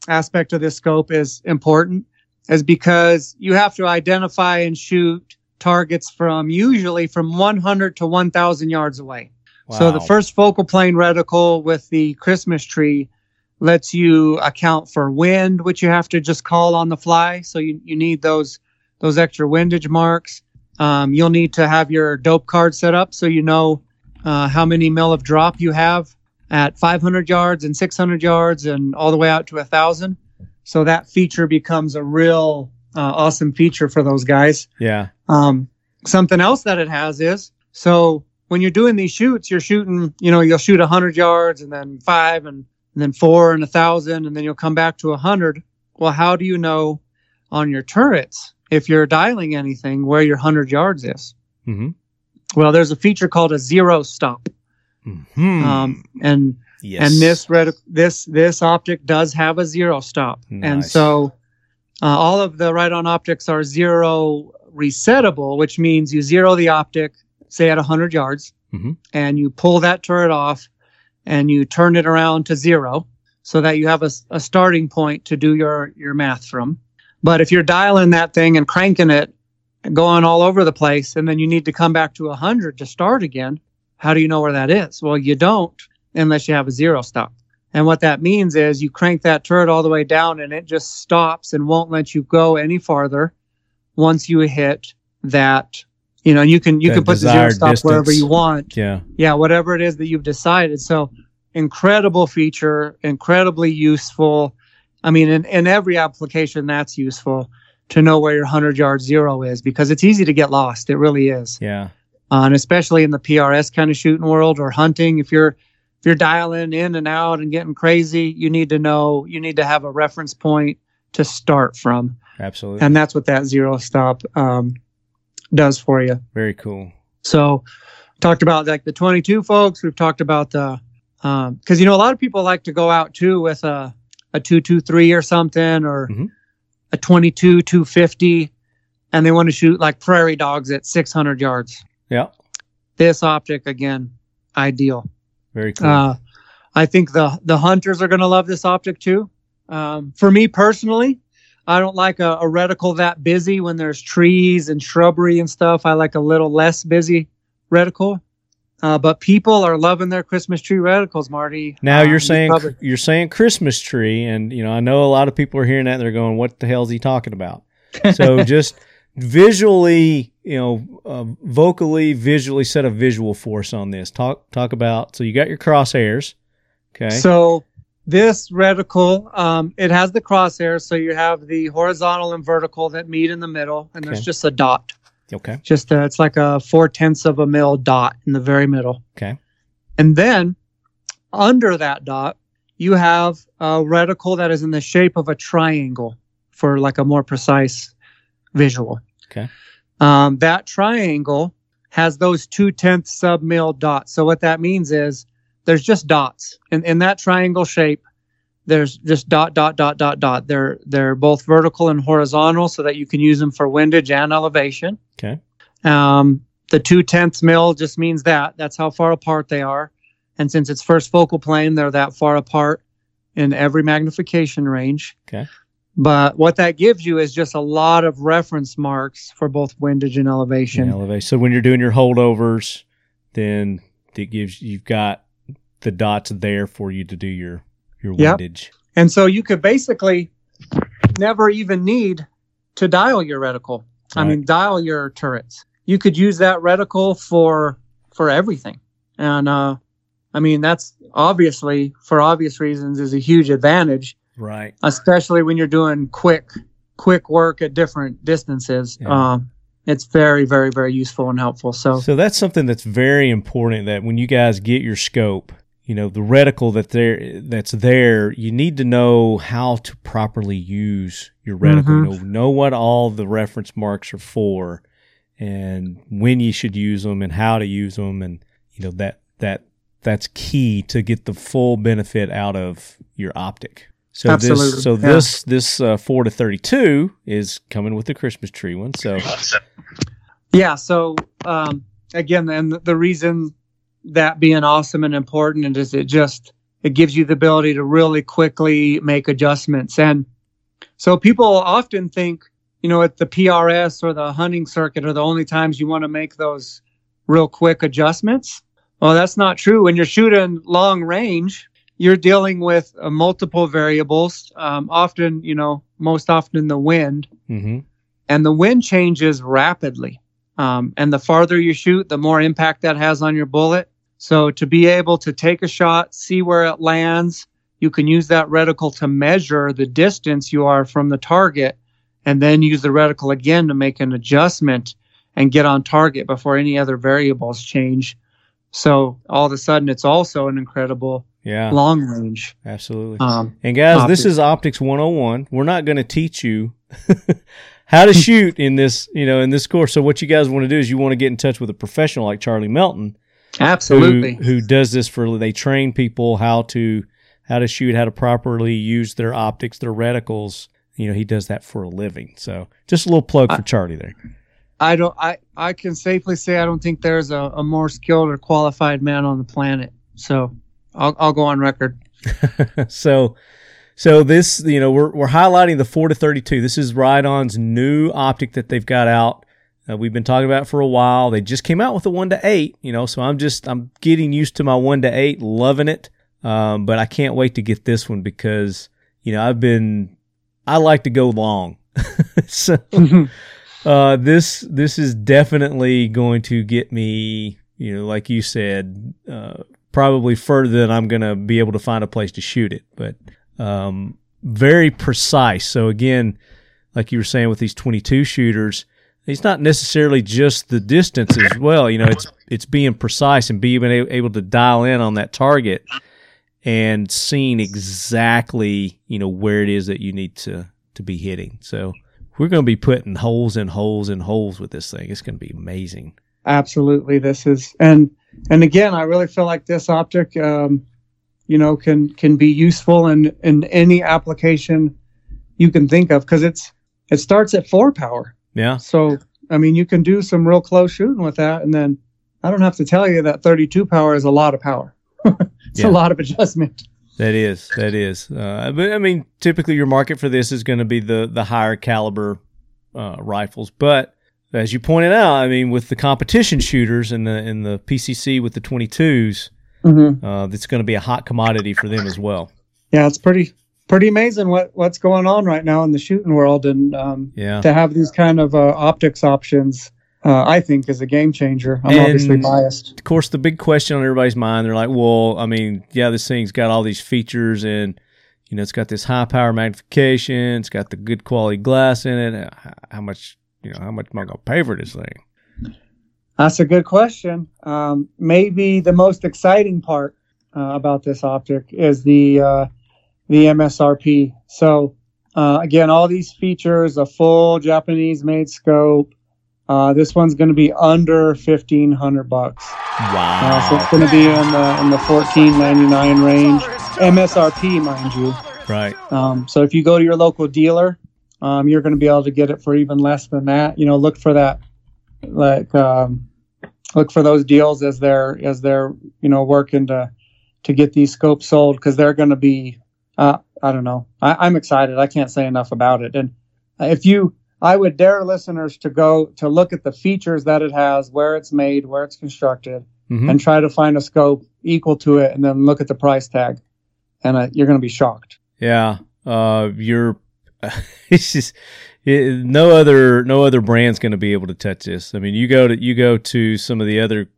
aspect of this scope is important is because you have to identify and shoot targets from usually from one hundred to one thousand yards away. Wow. So the first focal plane reticle with the Christmas tree lets you account for wind, which you have to just call on the fly. So you, you need those those extra windage marks. Um, you'll need to have your dope card set up so you know uh, how many mil of drop you have at five hundred yards and six hundred yards and all the way out to one thousand. So that feature becomes a real uh, awesome feature for those guys. Yeah. Um, something else that it has is, so when you're doing these shoots, you're shooting, you know, you'll shoot one hundred yards and then five and, and then four and one thousand, and then you'll come back to one hundred. Well, how do you know on your turrets, if you're dialing anything, where your one hundred yards is? Mm-hmm. Well, there's a feature called a zero stop. Mm-hmm. Um, and yes. and this, retic- this this optic does have a zero stop. Nice. And so uh, all of the Riton optics are zero resettable, which means you zero the optic, say at one hundred yards, mm-hmm. and you pull that turret off and you turn it around to zero so that you have a, a starting point to do your, your math from. But if you're dialing that thing and cranking it, going all over the place, and then you need to come back to one hundred to start again, how do you know where that is? Well, you don't unless you have a zero stop. And what that means is you crank that turret all the way down, and it just stops and won't let you go any farther once you hit that. You know, you can you can put the zero stop distance wherever you want. Yeah, yeah, whatever it is that you've decided. So incredible feature, incredibly useful. I mean, in, in every application, that's useful to know where your one hundred-yard zero is because it's easy to get lost. It really is. Yeah. Uh, and especially in the P R S kind of shooting world or hunting, if you're if you're dialing in and out and getting crazy, you need to know, you need to have a reference point to start from. Absolutely. And that's what that zero stop um, does for you. Very cool. So talked about like the twenty-two folks. We've talked about the um, – because, you know, a lot of people like to go out too with a – a two twenty-three or something, or mm-hmm. a twenty-two two fifty, and they want to shoot like prairie dogs at six hundred yards. Yeah. This optic, again, ideal. Very cool. Uh, I think the, the hunters are going to love this optic too. Um, for me personally, I don't like a, a reticle that busy when there's trees and shrubbery and stuff. I like a little less busy reticle. Uh, but people are loving their Christmas tree reticles, Marty. Now um, you're saying probably, you're saying Christmas tree, and you know I know a lot of people are hearing that and they're going, "What the hell is he talking about?" So just visually, you know, uh, vocally, visually set a visual force on this. Talk talk about. So you got your crosshairs, okay? So this reticle, um, it has the crosshairs, so you have the horizontal and vertical that meet in the middle, and okay. There's just a dot. Okay. Just uh, it's like a four tenths of a mil dot in the very middle. Okay. And then under that dot, you have a reticle that is in the shape of a triangle for like a more precise visual. Okay. Um, that triangle has those two tenths sub mil dots. So what that means is there's just dots, and in, in that triangle shape, there's just dot dot dot dot dot. They're they're both vertical and horizontal, so that you can use them for windage and elevation. Okay. Um, the two-tenths mil just means that. That's how far apart they are. And since it's first focal plane, they're that far apart in every magnification range. Okay. But what that gives you is just a lot of reference marks for both windage and elevation. And elevation. So when you're doing your holdovers, then it gives you've got the dots there for you to do your, your windage. Yep. And so you could basically never even need to dial your reticle. Right. I mean, dial your turrets. You could use that reticle for for everything, and uh, I mean that's obviously for obvious reasons is a huge advantage, right? Especially when you're doing quick quick work at different distances. Yeah. Um, it's very, very, very useful and helpful. So, so that's something that's very important, that when you guys get your scope, you know, the reticle that there that's there, you need to know how to properly use your reticle. Mm-hmm. You know, know what all the reference marks are for, and when you should use them, and how to use them, and you know that that that's key to get the full benefit out of your optic. So Absolutely. this so yeah. this this uh, four to thirty-two is coming with the Christmas tree one. So yeah, so um, again, and the reason that being awesome and important, and is it just it gives you the ability to really quickly make adjustments. And so people often think, you know, at the P R S or the hunting circuit are the only times you want to make those real quick adjustments. Well, that's not true. When you're shooting long range, you're dealing with uh, multiple variables, um, often, you know, most often the wind. Mm-hmm. And the wind changes rapidly. Um, and the farther you shoot, the more impact that has on your bullet. So to be able to take a shot, see where it lands, you can use that reticle to measure the distance you are from the target, and then use the reticle again to make an adjustment and get on target before any other variables change. So all of a sudden, it's also an incredible yeah. long range. Absolutely. Um, and guys, optics. This is Optics one oh one. We're not going to teach you how to shoot in this, you know, in this course. So what you guys want to do is you want to get in touch with a professional like Charlie Melton. Absolutely. Who, who does this for, they train people how to, how to shoot, how to properly use their optics, their reticles. You know, he does that for a living. So just a little plug for I, Charlie there. I don't, I, I can safely say I don't think there's a, a more skilled or qualified man on the planet. So I'll, I'll go on record. so, so this, you know, we're, we're highlighting the four to thirty-two. This is Riton's new optic that they've got out. Uh, we've been talking about it for a while. They just came out with a one to eight, you know, so I'm just, I'm getting used to my one to eight, loving it. Um, but I can't wait to get this one because, you know, I've been, I like to go long. so, Uh, this this is definitely going to get me, you know, like you said, uh, probably further than I'm going to be able to find a place to shoot it, but um, very precise. So again, like you were saying with these twenty-two shooters, it's not necessarily just the distance as well. You know, it's it's being precise and being able to dial in on that target and seeing exactly, you know, where it is that you need to to be hitting. So we're going to be putting holes and holes and holes with this thing. It's going to be amazing. Absolutely. This is, and, and again, I really feel like this optic, um, you know, can, can be useful in, in any application you can think of. Cause it's, it starts at four power. Yeah. So, I mean, you can do some real close shooting with that. And then I don't have to tell you that thirty-two power is a lot of power. It's yeah. a lot of adjustment. That is, that is. Uh, but I mean, typically your market for this is going to be the the higher caliber uh, rifles. But as you pointed out, I mean, with the competition shooters and the and the P C C with the twenty-twos, mm-hmm. uh, that's going to be a hot commodity for them as well. Yeah, it's pretty pretty amazing what, what's going on right now in the shooting world, and um, yeah. to have these kind of uh, optics options. Uh, I think is a game changer. I'm and obviously biased. Of course, the big question on everybody's mind, they're like, well, I mean, yeah, this thing's got all these features and, you know, it's got this high power magnification. It's got the good quality glass in it. How much, you know, how much am I going to pay for this thing? That's a good question. Um, maybe the most exciting part uh, about this optic is the, uh, the M S R P. So, uh, again, all these features, a full Japanese made scope. Uh, this one's going to be under fifteen hundred bucks. Wow! Uh, so it's going to be in the in the fourteen ninety nine range, M S R P, mind you. Right. Um, so if you go to your local dealer, um, you're going to be able to get it for even less than that. You know, look for that, like um, look for those deals as they're as they're you know working to to get these scopes sold, because they're going to be. Uh, I don't know. I, I'm excited. I can't say enough about it. And if you. I would dare listeners to go to look at the features that it has, where it's made, where it's constructed, mm-hmm. and try to find a scope equal to it, and then look at the price tag, and uh, you're going to be shocked. Yeah, uh, you're. It's just it, no other no other brand's going to be able to touch this. I mean, you go to you go to some of the other,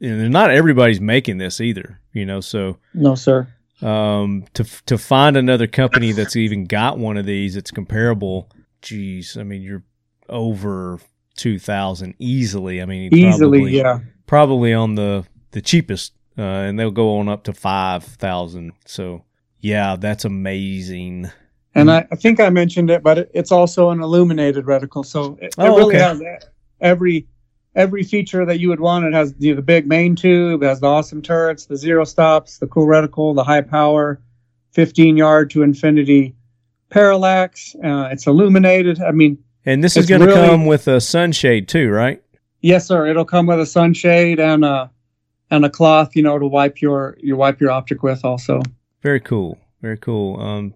and not everybody's making this either. You know, so no, sir. Um, to to find another company that's even got one of these that's comparable. Geez, I mean, you're over two thousand easily. I mean, easily, probably, yeah, probably on the the cheapest, uh, and they'll go on up to five thousand. So yeah, that's amazing. And I, I think I mentioned it, but it, it's also an illuminated reticle, so it, oh, it really okay. has every every feature that you would want. It has the, the big main tube, it has the awesome turrets, the zero stops, the cool reticle, the high power, fifteen yard to infinity parallax. Uh, it's illuminated. I mean, and this is going to really come with a sunshade too, right? Yes, sir. It'll come with a sunshade and a and a cloth, you know, to wipe your you wipe your optic with. Also, very cool, very cool. Um,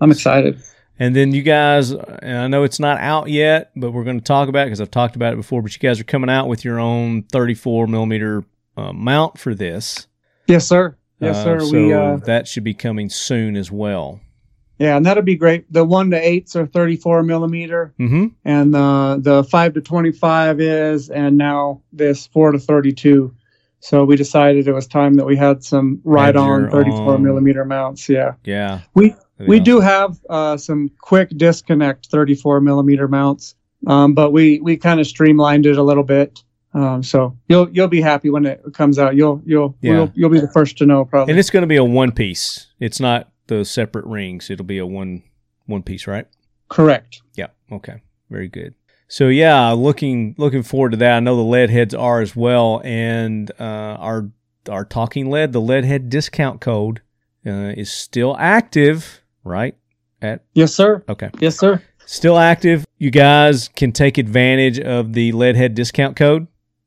I'm excited. And then you guys, and I know it's not out yet, but we're going to talk about it because I've talked about it before, but you guys are coming out with your own thirty-four millimeter uh, mount for this. Yes, sir. Yes, sir. Uh, so we, uh, that should be coming soon as well. Yeah, and that'll be great. The one to eights are thirty-four millimeter, mm-hmm. and uh, the five to twenty-five is, and now this four to thirty-two. So we decided it was time that we had some right-on thirty-four own. millimeter mounts. Yeah, yeah. We we awesome. do have uh, some quick disconnect thirty-four millimeter mounts, um, but we we kind of streamlined it a little bit. Um, so you'll you'll be happy when it comes out. You'll you'll yeah. you'll, you'll be the first to know probably. And it's going to be a one piece. It's not the separate rings. It'll be a one one piece, right? Correct. Yeah. Okay. Very good. So yeah, looking looking forward to that. I know the lead heads are as well, and uh, our our talking lead, the lead head discount code uh, is still active, right? At yes, sir. Okay. Yes, sir. Still active. You guys can take advantage of the lead head discount code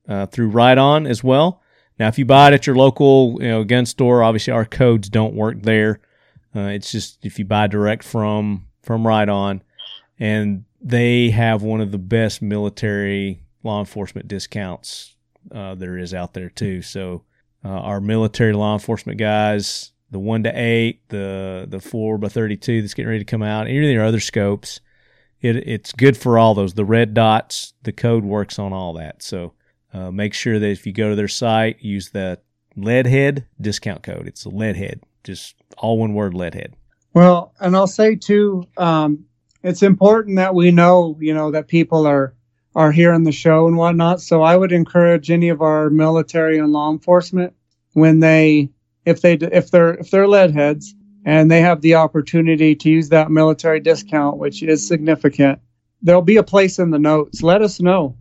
uh, through Riton as well. Now, if you buy it at your local you know gun store, obviously our codes don't work there. Uh, it's just if you buy direct from from Riton, and they have one of the best military law enforcement discounts uh, there is out there too. So uh, our military law enforcement guys, the one to eight, the the four by thirty-two that's getting ready to come out, and your other scopes, it it's good for all those. The red dots, the code works on all that. So uh, make sure that if you go to their site, use the Leadhead discount code. It's a Leadhead. Just all one word, Leadhead. Well, and I'll say too, um, it's important that we know, you know, that people are are hearing the show and whatnot. So I would encourage any of our military and law enforcement when they, if they, if they're if they're leadheads and they have the opportunity to use that military discount, which is significant, there'll be a place in the notes. Let us know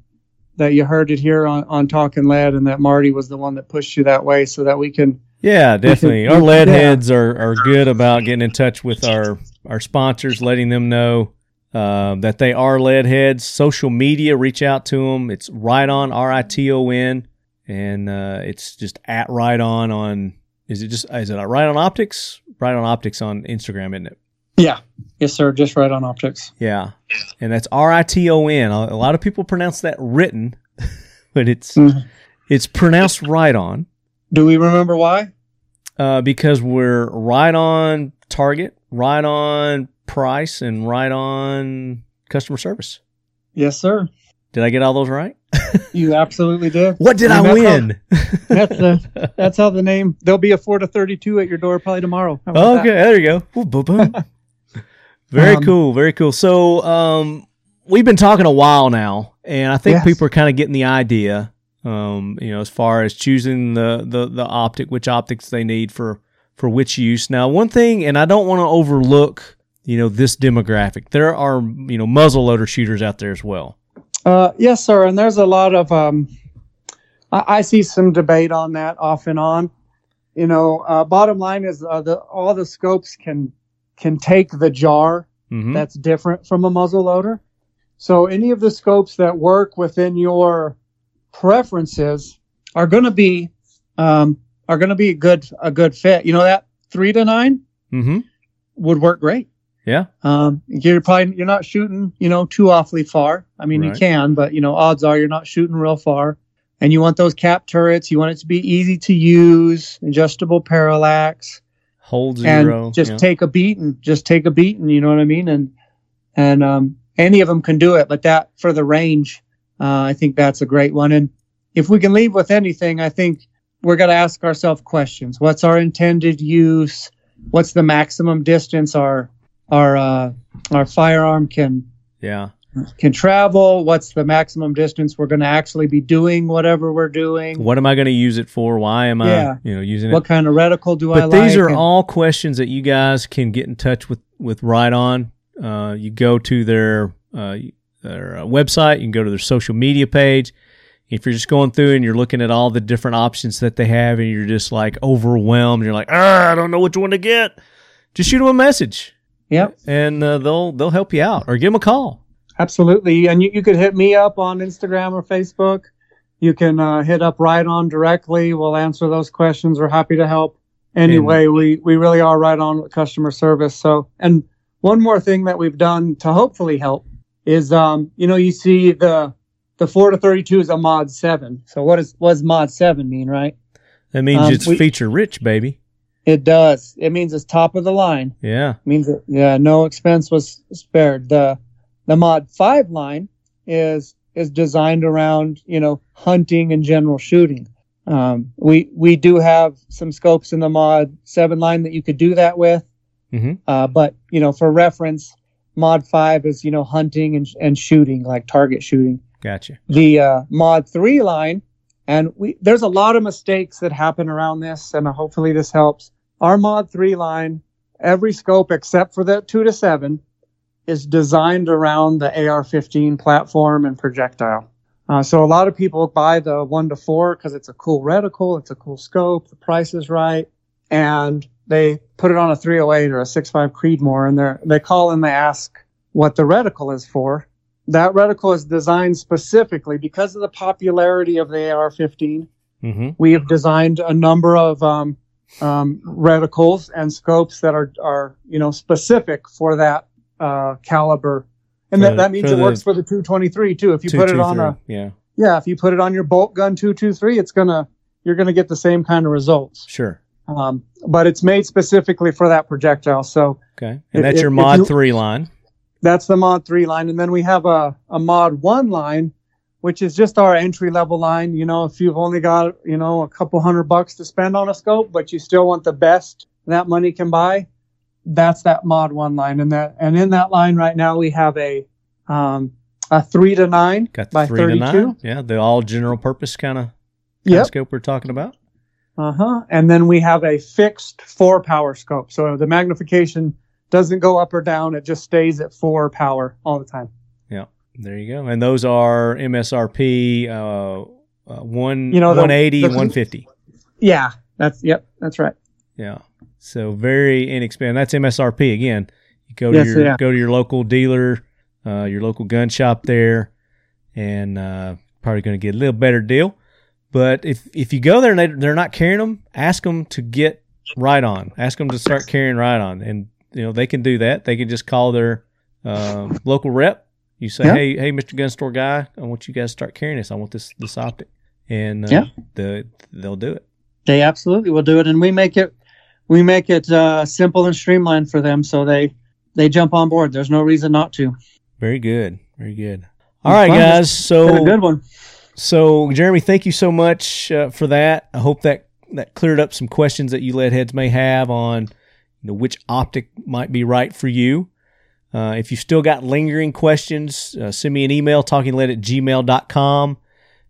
that you heard it here on on Talking Lead and that Marty was the one that pushed you that way, so that we can. Yeah, definitely. Our lead heads are, are good about getting in touch with our, our sponsors, letting them know uh, that they are lead heads. Social media, reach out to them. It's Riton, R I T O N, and uh, it's just at Riton on, is it just, is it Riton Optics? Riton Optics on Instagram, isn't it? Yeah. Yes, sir. Just Riton Optics. Yeah. And that's R I T O N. A lot of people pronounce that written, but it's, mm-hmm. it's pronounced Riton. Do we remember why? Uh, because we're right on target, right on price, and right on customer service. Yes, sir. Did I get all those right? You absolutely did. What did I, mean, I win? That's, how, that's, the, that's how the name. There'll be a four to thirty-two at your door probably tomorrow. Oh, okay, that? There you go. Ooh, boom, boom. Very um, cool, very cool. So um, we've been talking a while now, and I think yes. people are kind of getting the idea. Um, you know, as far as choosing the, the, the optic, which optics they need for, for which use. Now, one thing, and I don't want to overlook, you know, this demographic. There are, you know, muzzle loader shooters out there as well. Uh, yes, sir. And there's a lot of, um, I, I see some debate on that off and on. You know, uh, bottom line is uh, the, all the scopes can, can take the jar mm-hmm. that's different from a muzzle loader. So any of the scopes that work within your preferences are going to be um, are going to be a good a good fit. You know that three to nine mm-hmm. would work great. Yeah, um, you're probably you're not shooting you know too awfully far. I mean right. you can, but you know odds are you're not shooting real far. And you want those cap turrets. You want it to be easy to use, adjustable parallax, hold zero, and just yeah. take a beating. Just take a beating. You know what I mean? And and um, any of them can do it, but that for the range. Uh, I think that's a great one. And if we can leave with anything, I think we're going to ask ourselves questions. What's our intended use? What's the maximum distance our our uh, our firearm can yeah. can travel, what's the maximum distance we're going to actually be doing whatever we're doing. What am I going to use it for? Why am yeah. I, you know, using it? What kind of reticle do but I like? But these are and, all questions that you guys can get in touch with with Riton. Uh, you go to their uh, their uh, website. You can go to their social media page. If you're just going through and you're looking at all the different options that they have, and you're just like overwhelmed, you're like, ah, I don't know which one to get. Just shoot them a message. Yep, and uh, they'll they'll help you out, or give them a call. Absolutely, and you, you could hit me up on Instagram or Facebook. You can uh, hit up Riton directly. We'll answer those questions. We're happy to help. Anyway, and, we, we really are Riton with customer service. So, and one more thing that we've done to hopefully help is, um, you know, you see the the four to thirty-two is a mod seven. So what is what does mod seven mean, right? That means um, it's we, feature rich, baby. It does. It means it's top of the line. Yeah. It means it, yeah, no expense was spared. The The Mod five line is is designed around, you know, hunting and general shooting. Um, we we do have some scopes in the Mod seven line that you could do that with. Mm-hmm. Uh, but, you know, for reference, Mod five is, you know, hunting and, and shooting, like target shooting. Gotcha. The uh, Mod three line, and we there's a lot of mistakes that happen around this, and hopefully this helps. Our Mod three line, every scope except for the two to seven, is designed around the A R fifteen platform and projectile. Uh, so a lot of people buy the one to four because it's a cool reticle, it's a cool scope, the price is right, and they put it on a three oh eight or a six point five Creedmoor, and they they call and they ask what the reticle is for. That reticle is designed specifically because of the popularity of the A R fifteen. Mm-hmm. We have designed a number of um, um, reticles and scopes that are are you know specific for that uh caliber, and that, that means it works for the two twenty-three too. If you put it on a yeah yeah if you put it on your bolt gun two twenty-three, it's gonna you're gonna get the same kind of results. Sure. Um but it's made specifically for that projectile. So okay, and that's your mod three line. That's the mod three line. And then we have a a mod one line, which is just our entry level line. You know, if you've only got, you know, a couple hundred bucks to spend on a scope, but you still want the best that money can buy, that's that mod one line. And that, and in that line right now, we have a, um, a three to nine Got by three thirty-two. To nine. Yeah. The all general purpose kind of yep. scope we're talking about. Uh huh. And then we have a fixed four power scope. So the magnification doesn't go up or down. It just stays at four power all the time. Yeah. There you go. And those are M S R P, uh, uh one, you know, the, one eighty, the, one fifty. Yeah. That's, yep. That's right. Yeah. So very inexpensive. That's M S R P again. You go to yes, your yeah. go to your local dealer, uh, your local gun shop there, and uh, probably going to get a little better deal. But if if you go there and they, they're not carrying them, ask them to get Riton. Ask them to start carrying Riton, and you know they can do that. They can just call their uh, local rep. You say, yeah. hey, hey, Mister Gun Store guy, I want you guys to start carrying this. I want this this optic, and uh, yeah. the, they'll do it. They absolutely will do it, and we make it. We make it uh, simple and streamlined for them, so they, they jump on board. There's no reason not to. Very good. Very good. All right, guys. So it's been a good one. So, Jeremy, thank you so much uh, for that. I hope that, that cleared up some questions that you lead heads may have on you know, which optic might be right for you. Uh, if you've still got lingering questions, uh, send me an email, talking lead at gmail dot com,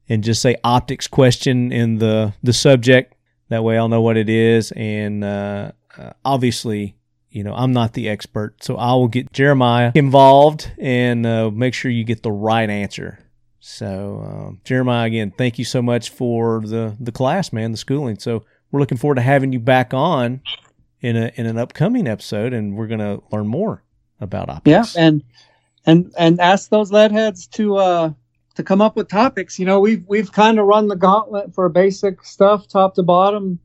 and just say optics question in the, the subject. That way I'll know what it is, and uh, uh, obviously, you know, I'm not the expert, so I will get Jeremiah involved and uh, make sure you get the right answer. So, um, Jeremiah, again, thank you so much for the, the class, man, the schooling. So we're looking forward to having you back on in a in an upcoming episode, and we're going to learn more about optics. Yeah, and and and ask those lead heads to uh, – to come up with topics. You know, we've we've kind of run the gauntlet for basic stuff, top to bottom.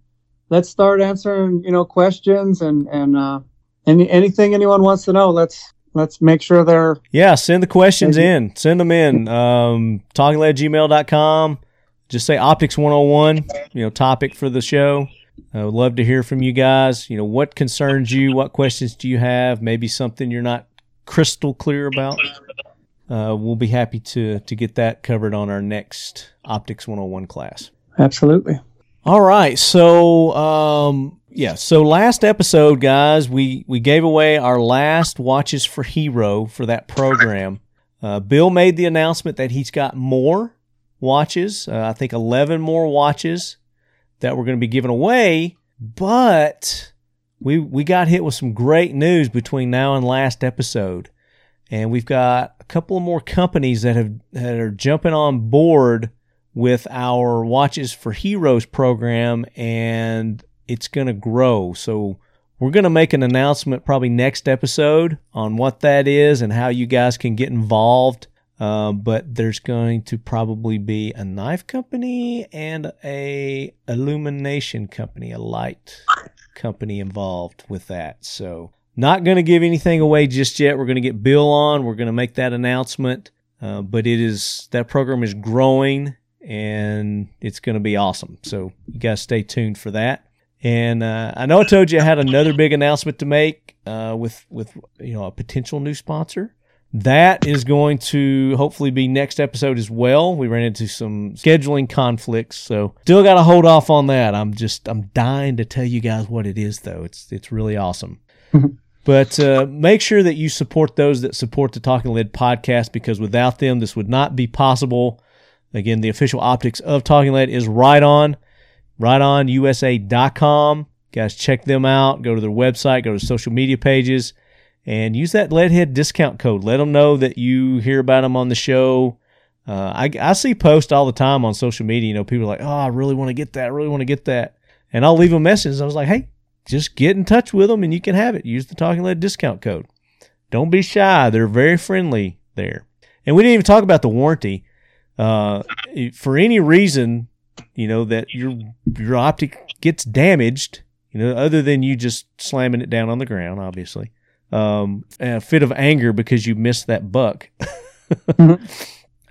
Let's start answering, you know, questions and and uh, any anything anyone wants to know. Let's let's make sure they're yeah. Send the questions busy. in. Send them in. Um, talking lead at gmail dot com. Just say optics one oh one. You know, topic for the show. I would love to hear from you guys. You know, what concerns you? What questions do you have? Maybe something you're not crystal clear about. Uh, we'll be happy to to get that covered on our next Optics one oh one class. Absolutely. All right. So, um, yeah. So last episode, guys, we, we gave away our last Watches for Hero for that program. Uh, Bill made the announcement that he's got more watches, uh, I think eleven more watches that we're going to be giving away, but we we got hit with some great news between now and last episode, and we've got a couple of more companies that have that are jumping on board with our Watches for Heroes program, and it's going to grow. So we're going to make an announcement probably next episode on what that is and how you guys can get involved. Uh, but there's going to probably be a knife company and a illumination company, a light company involved with that. So not going to give anything away just yet. We're going to get Bill on. We're going to make that announcement. Uh, but it is that program is growing, and it's going to be awesome. So you guys stay tuned for that. And uh, I know I told you I had another big announcement to make uh, with with you know a potential new sponsor. That is going to hopefully be next episode as well. We ran into some scheduling conflicts, so still got to hold off on that. I'm just I'm dying to tell you guys what it is, though. It's it's really awesome. But uh, make sure that you support those that support the Talking Lead podcast, because without them, this would not be possible. Again, the official optics of Talking Lead is right on. right on U S A dot com. Guys, check them out. Go to their website, go to social media pages, and use that Leadhead discount code. Let them know that you hear about them on the show. Uh, I, I see posts all the time on social media. You know, people are like, oh, I really want to get that. I really want to get that. And I'll leave a message. I was like, hey, just get in touch with them and you can have it. Use the Talking Lead discount code. Don't be shy. They're very friendly there. And we didn't even talk about the warranty. Uh, for any reason, you know, that your your optic gets damaged, you know, other than you just slamming it down on the ground, obviously, um, and a fit of anger because you missed that buck, mm-hmm.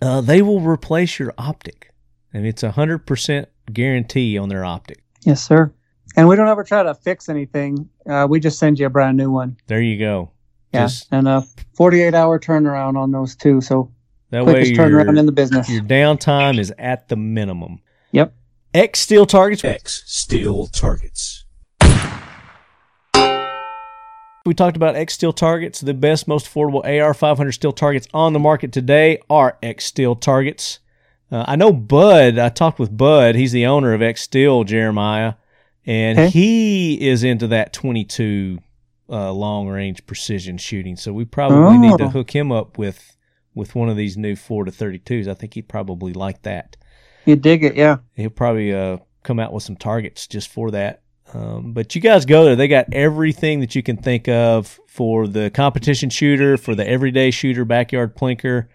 uh, they will replace your optic. And it's a one hundred percent guarantee on their optic. Yes, sir. And we don't ever try to fix anything. Uh, we just send you a brand new one. There you go. Yeah, just, and a forty-eight hour turnaround on those two. So that way your, turnaround in the business. Your downtime is at the minimum. Yep. X Steel Targets. X Steel Targets. We talked about X Steel Targets. The best, most affordable A R five hundred steel targets on the market today are X Steel Targets. Uh, I know Bud, I talked with Bud. He's the owner of X Steel, Jeremiah, and okay. he is into that twenty-two uh, long-range precision shooting. So we probably oh. need to hook him up with, with one of these new four to thirty-twos. I think he'd probably like that. You dig it, yeah. He'll probably uh, come out with some targets just for that. Um, but you guys go there. They got everything that you can think of for the competition shooter, for the everyday shooter, backyard plinker,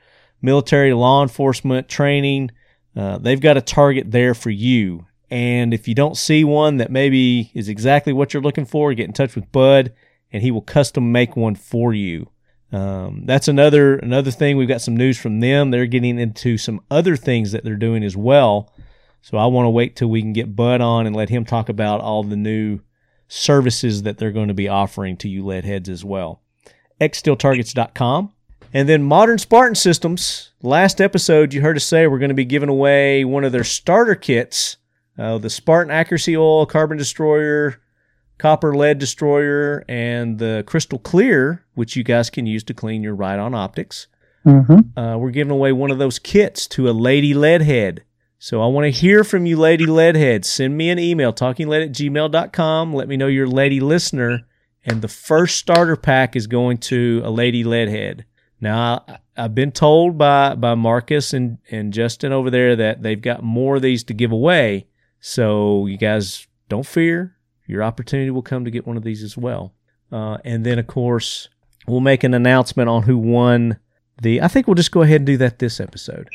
military, law enforcement, training. Uh, they've got a target there for you. And if you don't see one that maybe is exactly what you're looking for, get in touch with Bud, and he will custom make one for you. Um, that's another another thing. We've got some news from them. They're getting into some other things that they're doing as well. So I want to wait till we can get Bud on and let him talk about all the new services that they're going to be offering to you leadheads as well. X Steel Targets dot com. And then Modern Spartan Systems. Last episode, you heard us say we're going to be giving away one of their starter kits, uh, the Spartan Accuracy Oil, Carbon Destroyer, Copper Lead Destroyer, and the Crystal Clear, which you guys can use to clean your Riton Optics. Mm-hmm. Uh, we're giving away one of those kits to a lady leadhead. So I want to hear from you, lady leadhead. Send me an email, talking lead at gmail dot com. Let me know you're a lady listener. And the first starter pack is going to a lady leadhead. Now, I, I've been told by, by Marcus and, and Justin over there that they've got more of these to give away. So you guys don't fear. Your opportunity will come to get one of these as well. Uh, and then, of course, we'll make an announcement on who won the... I think we'll just go ahead and do that this episode.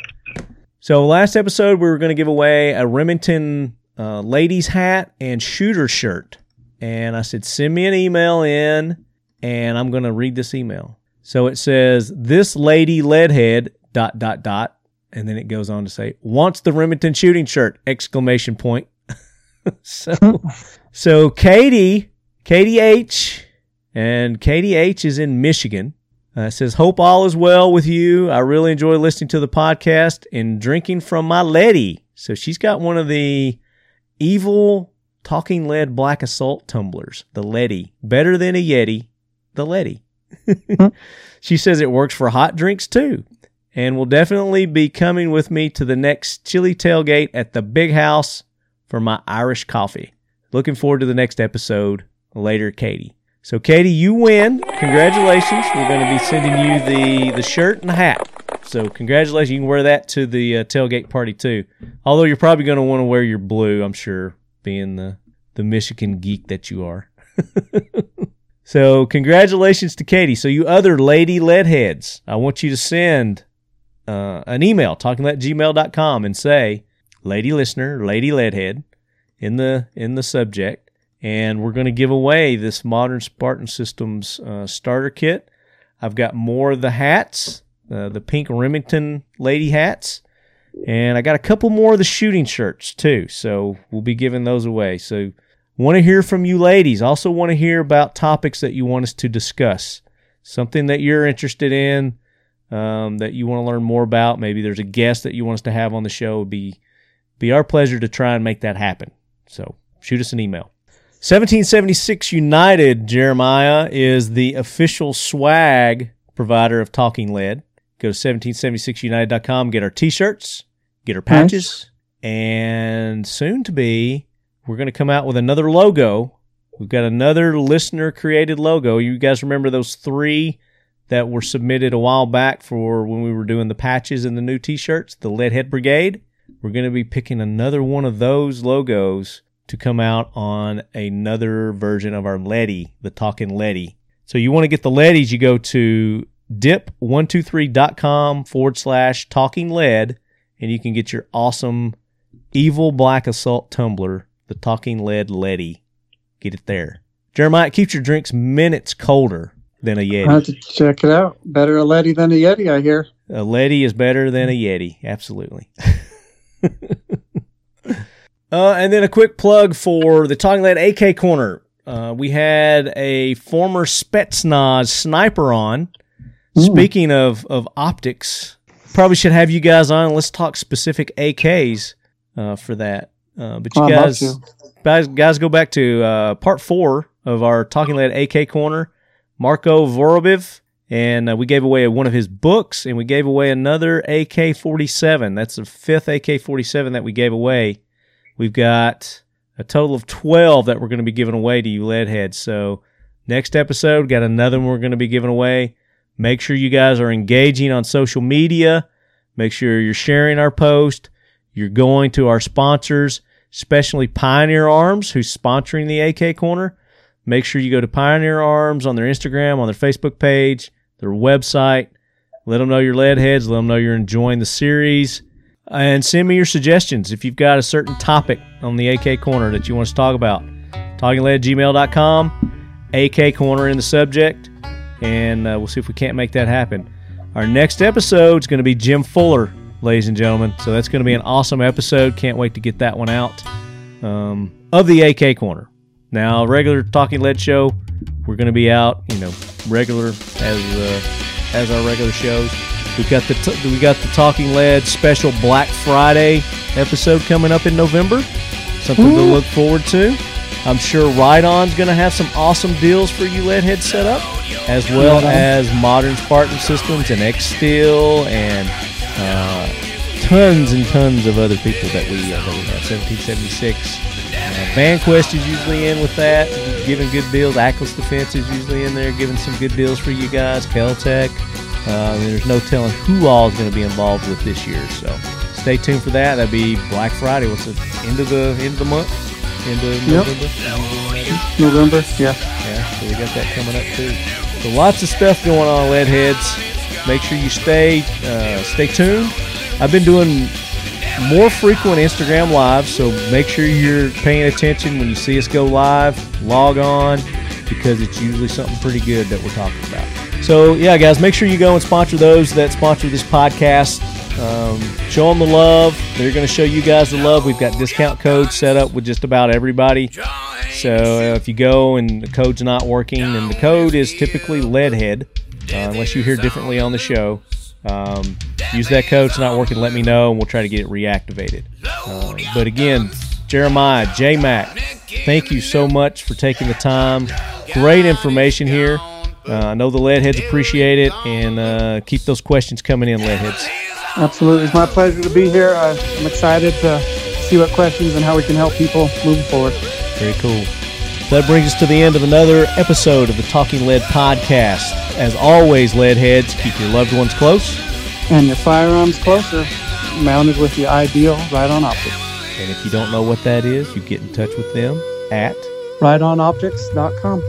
So last episode, we were going to give away a Remington uh, ladies hat and shooter shirt. And I said, send me an email in, and I'm going to read this email. So it says, this lady leadhead, dot, dot, dot. And then it goes on to say, wants the Remington shooting shirt, exclamation point. So, so Katie, Katie H, and Katie H is in Michigan. Uh, says, hope all is well with you. I really enjoy listening to the podcast and drinking from my Letty. So she's got one of the evil Talking Lead Black Assault tumblers, the Letty. Better than a Yeti, the Letty. She says it works for hot drinks too. and will definitely be coming with me to the next chili tailgate at the Big House for my Irish coffee. Looking forward to the next episode. Later, Katie. So, Katie, you win. Congratulations. We're going to be sending you the, the shirt and the hat. So, congratulations. You can wear that to the uh, tailgate party, too. Although you're probably going to want to wear your blue, I'm sure, being the, the Michigan geek that you are. So, congratulations to Katie. So, you other lady leadheads, I want you to send uh, an email, talking lead at gmail dot com, and say, lady listener, lady leadhead, in the, in the subject. And we're going to give away this Modern Spartan Systems uh, starter kit. I've got more of the hats, uh, the pink Remington lady hats. And I got a couple more of the shooting shirts, too. So we'll be giving those away. So want to hear from you ladies. Also want to hear about topics that you want us to discuss. Something that you're interested in, um, that you want to learn more about. Maybe there's a guest that you want us to have on the show. It would be, be our pleasure to try and make that happen. So shoot us an email. seventeen seventy-six United, Jeremiah, is the official swag provider of Talking Lead. Go to seventeen seventy-six united dot com, get our t-shirts, get our patches, nice. And soon to be, we're going to come out with another logo. We've got another listener-created logo. You guys remember those three that were submitted a while back for when we were doing the patches and the new t-shirts, the Leadhead Brigade? We're going to be picking another one of those logos to come out on another version of our Letty, the Talking Letty. So you want to get the Letties, you go to dip one two three dot com forward slash Talking Lead, and you can get your awesome Evil Black Assault tumbler, the Talking Lead Letty. Get it there. Jeremiah, it keeps your drinks minutes colder than a Yeti. I'll have to check it out. Better a Letty than a Yeti, I hear. A Letty is better than a Yeti, absolutely. Uh, and then a quick plug for the Talking Lead A K Corner. Uh, we had a former Spetsnaz sniper on. Ooh. Speaking of, of optics, probably should have you guys on. Let's talk specific A Ks uh, for that. Uh, but you guys, guys, guys, go back to uh, part four of our Talking Lead A K Corner, Marco Vorobiv. And uh, we gave away one of his books, and we gave away another A K forty-seven. That's the fifth A K forty-seven that we gave away. We've got a total of twelve that we're going to be giving away to you leadheads. So next episode, got another one we're going to be giving away. Make sure you guys are engaging on social media. Make sure you're sharing our post. You're going to our sponsors, especially Pioneer Arms, who's sponsoring the A K Corner. Make sure you go to Pioneer Arms on their Instagram, on their Facebook page, their website. Let them know you're leadheads. Let them know you're enjoying the series. And send me your suggestions if you've got a certain topic on the A K Corner that you want us to talk about. talking lead at gmail dot com, A K Corner in the subject, and uh, we'll see if we can't make that happen. Our next episode is going to be Jim Fuller, ladies and gentlemen, so that's going to be an awesome episode. Can't wait to get that one out um, of the A K Corner. Now, regular Talking Lead show, we're going to be out, you know, regular as uh, as our regular shows. We got the t- we got the Talking Lead special Black Friday episode coming up in November. Something Ooh. to look forward to. I'm sure Riton's going to have some awesome deals for you leadhead set up, as well as Modern Spartan Systems and X Steel and uh, tons and tons of other people that we uh, that we have. seventeen seventy-six uh, VanQuest is usually in with that, giving good deals. Ackles Defense is usually in there, giving some good deals for you guys. Keltec. Uh, there's no telling who all is going to be involved with this year, so stay tuned for that. That'll be Black Friday. What's the end of the end of the month? End of November. Yep. November. Yeah. Yeah. So we got that coming up too. So lots of stuff going on, leadheads. Make sure you stay uh, stay tuned. I've been doing more frequent Instagram lives, so make sure you're paying attention when you see us go live. Log on because it's usually something pretty good that we're talking about. So, yeah, guys, make sure you go and sponsor those that sponsor this podcast. Um, show them the love. They're going to show you guys the love. We've got discount codes set up with just about everybody. So uh, if you go and the code's not working, and the code is typically LEADHEAD, uh, unless you hear differently on the show, um, use that code. It's not working. Let me know, and we'll try to get it reactivated. Uh, but, again, Jeremiah, J-Mack, thank you so much for taking the time. Great information here. Uh, I know the Leadheads appreciate it, and uh, keep those questions coming in, Leadheads. Absolutely. It's my pleasure to be here. Uh, I'm excited to see what questions and how we can help people moving forward. Very cool. That brings us to the end of another episode of the Talking Lead Podcast. As always, Leadheads, keep your loved ones close. And your firearms closer, mounted with the ideal Riton Optics. And if you don't know what that is, you get in touch with them at Riton Optics dot com.